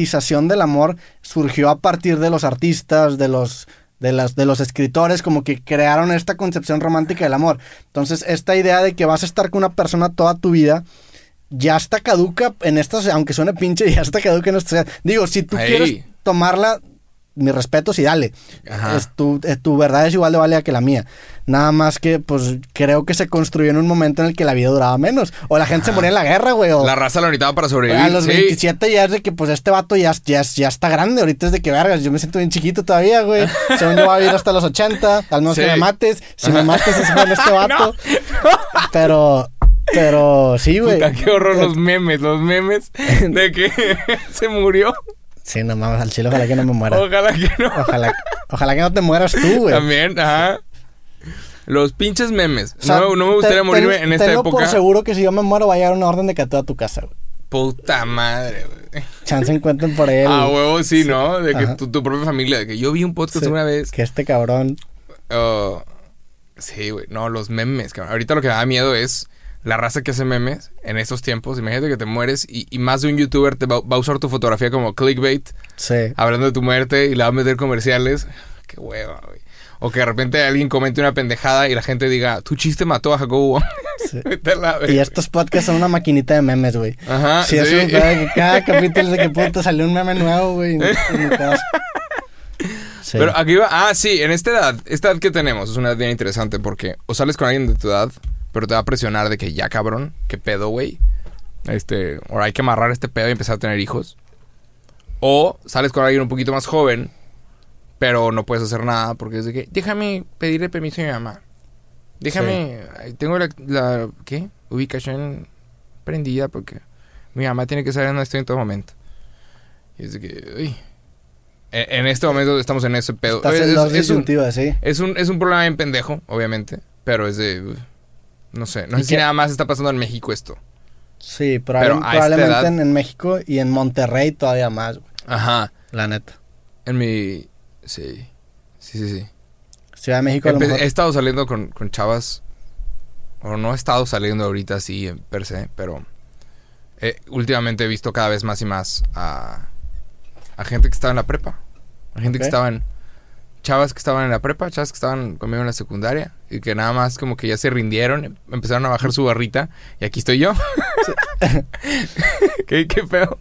del amor surgió a partir de los artistas, de los, de las, de los escritores, como que crearon esta concepción romántica del amor. Entonces, esta idea de que vas a estar con una persona toda tu vida, ya está caduca en estas, aunque suene pinche, ya está caduca en estas. Digo, si tú Ahí. quieres tomarla, mis respetos y dale. Es tu, es tu verdad es igual de válida que la mía. Nada más que, pues, creo que se construyó en un momento en el que la vida duraba menos. O la gente Ajá. se moría en la guerra, güey. O, la raza lo necesitaba para sobrevivir. A los sí. veintisiete ya es de que, pues, este vato ya, ya, ya está grande. Ahorita es de que, vergas, yo me siento bien chiquito todavía, güey. Según yo voy a vivir hasta los ochenta. Al menos sí. que me mates. Si Ajá. me mates, es con este vato. No. Pero... Pero, sí, güey. Puta, qué horror los memes. Los memes de que se murió. Sí, no mames, al chile, ojalá que no me muera. Ojalá que no. Ojalá, ojalá que no te mueras tú, güey. También, ajá. Los pinches memes. O sea, no, no me gustaría te, morirme te, en esta época. Te por seguro que si yo me muero va a llegar una orden de cateo a tu casa, güey. Puta madre, güey. Chance encuentren por él. Ah, huevo, sí, sí, ¿no? De que tu, tu propia familia. De que yo vi un podcast sí, una vez. Que este cabrón. Oh, sí, güey. No, los memes, cabrón. Ahorita lo que me da miedo es la raza que hace memes en estos tiempos. Imagínate que te mueres y, y más de un youtuber te va, va a usar tu fotografía como clickbait. Sí. Hablando de tu muerte y le va a meter comerciales. Qué hueva, güey. O que de repente alguien comente una pendejada y la gente diga, tu chiste mató a Jacobo. Sí. la, y estos podcasts son una maquinita de memes, güey. Ajá. Sí, sí. Es un pedo que cada capítulo de que puta salió un meme nuevo, güey. En, en mi caso. Sí. Pero aquí va. Ah, sí, en esta edad. Esta edad que tenemos es una edad bien interesante porque o sales con alguien de tu edad, pero te va a presionar de que ya, cabrón, qué pedo, güey. Este, ahora hay que amarrar este pedo y empezar a tener hijos. O sales con alguien un poquito más joven, pero no puedes hacer nada porque es de que, déjame pedirle permiso a mi mamá. Déjame, sí. tengo la, la, ¿qué? Ubicación prendida porque mi mamá tiene que saber dónde estoy en todo momento. Y es de que, uy. En, en este momento estamos en ese pedo. Estás es, en es, es, un, ¿sí? es, un, es un problema bien pendejo, obviamente, pero es de... Uy. No sé, no sé si nada más está pasando en México esto. Sí, probable, pero probablemente edad, en, en México y en Monterrey todavía más, güey. Ajá. La neta. En mi... Sí. Sí, sí, sí. Ciudad de México. Empe- a lo mejor... He estado saliendo con, con chavas, o no he estado saliendo ahorita así en per se, pero eh, últimamente he visto cada vez más y más a, a gente que estaba en la prepa. A gente okay. que estaba en chavas que estaban en la prepa, chavas que estaban conmigo en la secundaria y que nada más como que ya se rindieron, empezaron a bajar su barrita y aquí estoy yo. ¿Qué, qué feo?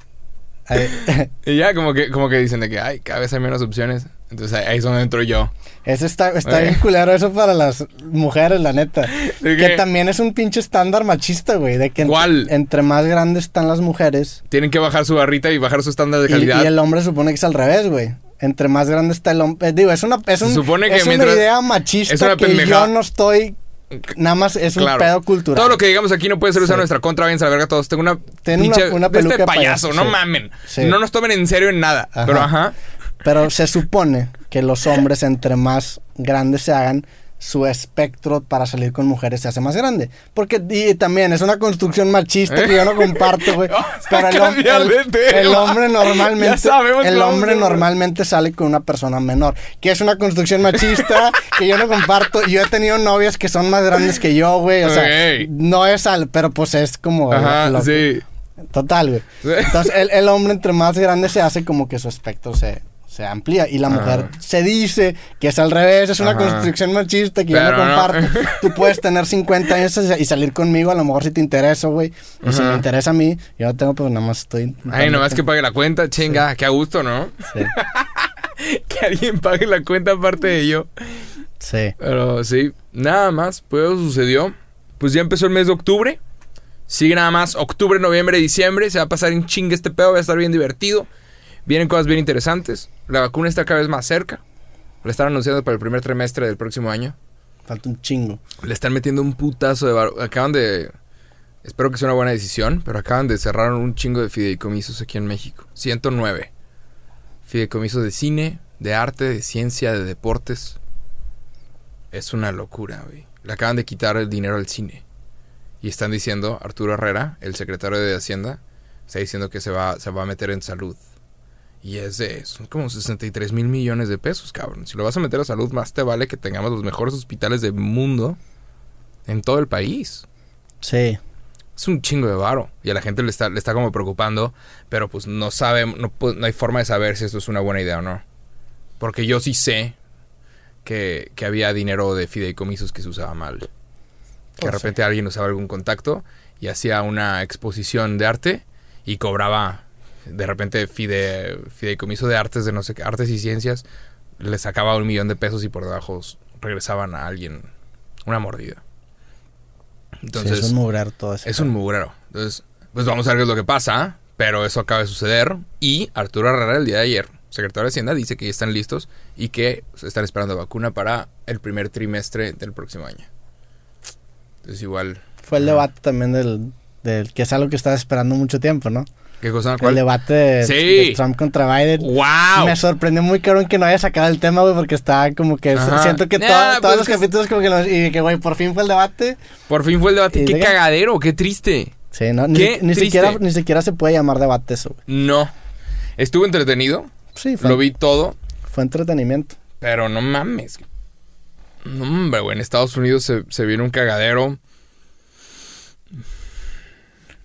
Y ya como que como que dicen de que ay, cada vez hay menos opciones. Entonces ahí es donde entro yo. Eso está, está bien culero eso para las mujeres, la neta. Que, que también es un pinche estándar machista, güey. De que ¿cuál? Entre, entre más grandes están las mujeres, tienen que bajar su barrita y bajar su estándar de calidad. Y, y el hombre supone que es al revés, güey. Entre más grande está el hombre... Digo, es una, es un, supone que es una idea machista es una que pendeja. Yo no estoy... Nada más es un claro. pedo cultural. Todo lo que digamos aquí no puede ser usado sí. nuestra contra. Váyanse a la verga todos. Tengo una Ten pinche... Una, una de este payaso, payaso. No sí. mamen. Sí. No nos tomen en serio en nada. Ajá. Pero ajá. Pero se supone que los hombres, entre más grandes se hagan, su espectro para salir con mujeres se hace más grande. Porque y también es una construcción machista ¿Eh? que yo no comparto, güey. Pero el, el, el hombre normalmente el hombre normalmente sale con una persona menor. Que es una construcción machista que yo no comparto. Yo he tenido novias que son más grandes que yo, güey. O sea, okay. no es al... Pero pues es como... Ajá, lo, sí. Total, güey. Entonces, el, el hombre entre más grande se hace, como que su espectro se... se amplía, y la mujer Ajá. se dice que es al revés, es una Ajá. construcción machista que pero yo no comparto. No. Tú puedes tener cincuenta años y salir conmigo, a lo mejor si te interesa, güey. Y Ajá. si me interesa a mí, yo no tengo, pues nada más estoy... Ay, nada más que pague la cuenta, chinga, sí. qué a gusto, ¿no? Sí. Que alguien pague la cuenta aparte de yo. Sí. Pero sí, nada más, pues sucedió. Pues ya empezó el mes de octubre. Sigue nada más octubre, noviembre, diciembre. Se va a pasar en chinga este pedo, va a estar bien divertido. Vienen cosas bien interesantes. La vacuna está cada vez más cerca. La están anunciando para el primer trimestre del próximo año. Falta un chingo. Le están metiendo un putazo de... Bar... Acaban de... Espero que sea una buena decisión, pero acaban de cerrar un chingo de fideicomisos aquí en México. ciento nueve. Fideicomisos de cine, de arte, de ciencia, de deportes. Es una locura, güey. Le acaban de quitar el dinero al cine. Y están diciendo, Arturo Herrera, el secretario de Hacienda, está diciendo que se va, se va a meter en salud. Y es de... Son como sesenta y tres mil millones de pesos, cabrón. Si lo vas a meter a salud, más te vale que tengamos los mejores hospitales del mundo en todo el país. Sí. Es un chingo de varo. Y a la gente le está, le está como preocupando, pero pues no sabe... No, no hay forma de saber si esto es una buena idea o no. Porque yo sí sé que, que había dinero de fideicomisos que se usaba mal. Que de repente alguien usaba algún contacto y hacía una exposición de arte y cobraba... De repente fide, fideicomiso de artes de no sé qué, artes y ciencias, le sacaba un millón de pesos y por debajo regresaban a alguien una mordida. Entonces sí, es un mugrero todo eso. Es caso. un mugrero. Entonces, pues vamos a ver qué es lo que pasa, pero eso acaba de suceder. Y Arturo Herrera el día de ayer, secretario de Hacienda, dice que ya están listos y que están esperando vacuna para el primer trimestre del próximo año. Entonces igual. Fue el debate no. también del, del que es algo que estaba esperando mucho tiempo, ¿no? ¿Qué cosa? ¿Cuál? El debate de, sí. de Trump contra Biden. ¡Wow! Me sorprendió muy cabrón que no haya sacado el tema, güey, porque estaba como que... Ajá. Siento que nah, todo, pues todos los que... capítulos como que... Los, y que, güey, por fin fue el debate. Por fin fue el debate. ¡Qué cagadero! ¡Qué triste! Sí, ¿no? Ni, ni, siquiera, ni siquiera se puede llamar debate eso, güey. No. Estuvo entretenido. Sí. Fue, lo vi todo. Fue entretenimiento. Pero no mames. No, hombre, güey. En Estados Unidos se, se viene un cagadero...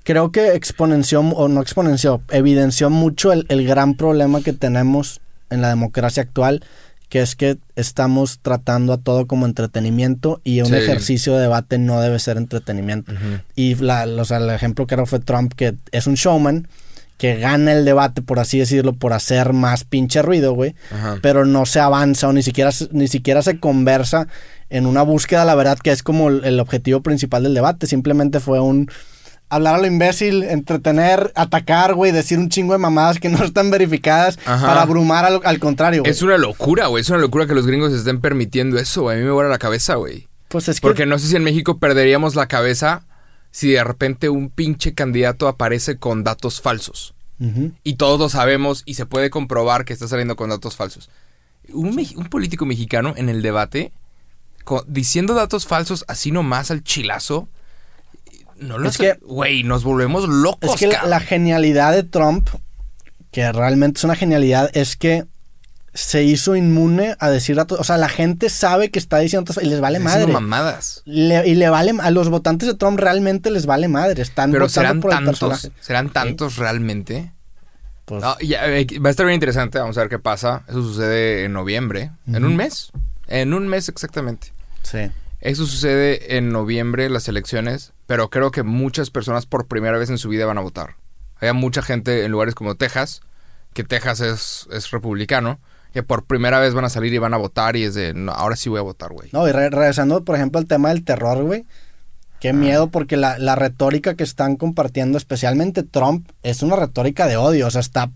Creo que exponenció, o no exponenció, evidenció mucho el, el gran problema que tenemos en la democracia actual, que es que estamos tratando a todo como entretenimiento y un sí. ejercicio de debate no debe ser entretenimiento. Uh-huh. Y la, o sea, el ejemplo que era fue Trump, que es un showman, que gana el debate, por así decirlo, por hacer más pinche ruido, güey. Ajá. Pero no se avanza o ni siquiera, ni siquiera se conversa en una búsqueda, la verdad, que es como el, el objetivo principal del debate. Simplemente fue un... Hablar a lo imbécil, entretener, atacar, güey, decir un chingo de mamadas que no están verificadas Ajá. para abrumar al, al contrario, güey. Es una locura, güey. Es una locura que los gringos estén permitiendo eso, güey. A mí me vuela la cabeza, güey. Pues es que... Porque no sé si en México perderíamos la cabeza si de repente un pinche candidato aparece con datos falsos. Uh-huh. Y todos lo sabemos y se puede comprobar que está saliendo con datos falsos. Un, me- un político mexicano en el debate, con- diciendo datos falsos así nomás al chilazo... No lo es sé. Güey, nos volvemos locos. Es que la, la genialidad de Trump, que realmente es una genialidad, es que se hizo inmune a decir datos. O sea, la gente sabe que está diciendo y les vale madre. mamadas. Le, y le vale a los votantes de Trump realmente les vale madre. Están Pero votando serán por tantos, el personaje. ¿Serán tantos ¿Sí? realmente? Pues... Ah, ya, va a estar bien interesante. Vamos a ver qué pasa. Eso sucede en noviembre. Uh-huh. En un mes. En un mes exactamente. Sí. Eso sucede en noviembre, las elecciones. Pero creo que muchas personas por primera vez en su vida van a votar. Hay mucha gente en lugares como Texas, que Texas es, es republicano, que por primera vez van a salir y van a votar y es de, no, ahora sí voy a votar, güey. No, y re- regresando, por ejemplo, al tema del terror, güey. Qué ah. miedo, porque la, la retórica que están compartiendo, especialmente Trump, es una retórica de odio. O sea, está...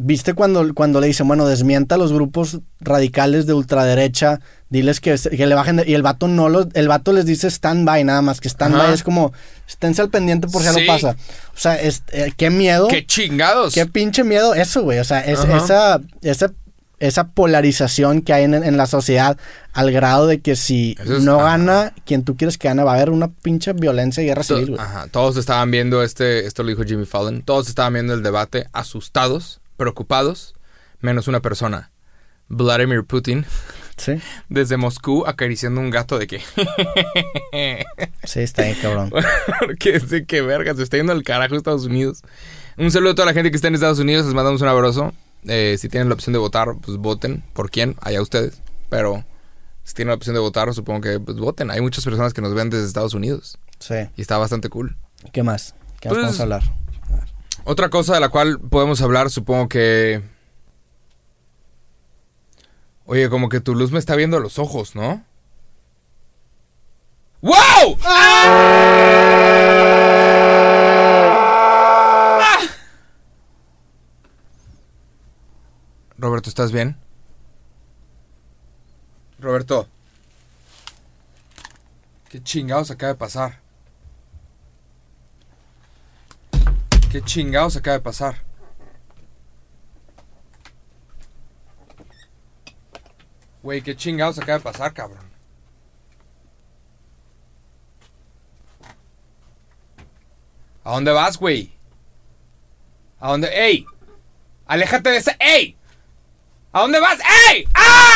¿Viste cuando, cuando le dicen, bueno, desmienta a los grupos radicales de ultraderecha, diles que, que le bajen... De, y el vato no los... El vato les dice stand-by nada más, que stand-by es como... Esténse al pendiente por si sí. algo pasa. O sea, es, eh, qué miedo. ¡Qué chingados! ¡Qué pinche miedo! Eso, güey. O sea, es, esa, esa, esa polarización que hay en, en la sociedad al grado de que si es, no ajá. gana quien tú quieres que gane, va a haber una pinche violencia y guerra to- civil, güey. Ajá. Todos estaban viendo este... Esto lo dijo Jimmy Fallon. Todos estaban viendo el debate asustados... preocupados, menos una persona, Vladimir Putin, ¿sí? Desde Moscú acariciando un gato de que... sí, está bien, cabrón. Porque de que verga, se está yendo al carajo Estados Unidos. Un saludo a toda la gente que está en Estados Unidos, les mandamos un abrazo. Eh, si tienen la opción de votar, pues voten. ¿Por quién? Allá ustedes. Pero si tienen la opción de votar, supongo que pues, voten. Hay muchas personas que nos ven desde Estados Unidos. Sí. Y está bastante cool. ¿Qué más? ¿Qué más vamos a hablar? Otra cosa de la cual podemos hablar, supongo que... Oye, como que tu luz me está viendo a los ojos, ¿no? ¡Wow! ¡Ah! ¡Ah! Roberto, ¿estás bien? Roberto. ¿Qué chingados acaba de pasar? ¿Qué chingados acaba de pasar? Güey, ¿qué chingados acaba de pasar, cabrón? ¿A dónde vas, güey? ¿A dónde? ¡Ey! ¡Aléjate de esa! ¡Ey! ¿A dónde vas? ¡Ey! ¡Ah!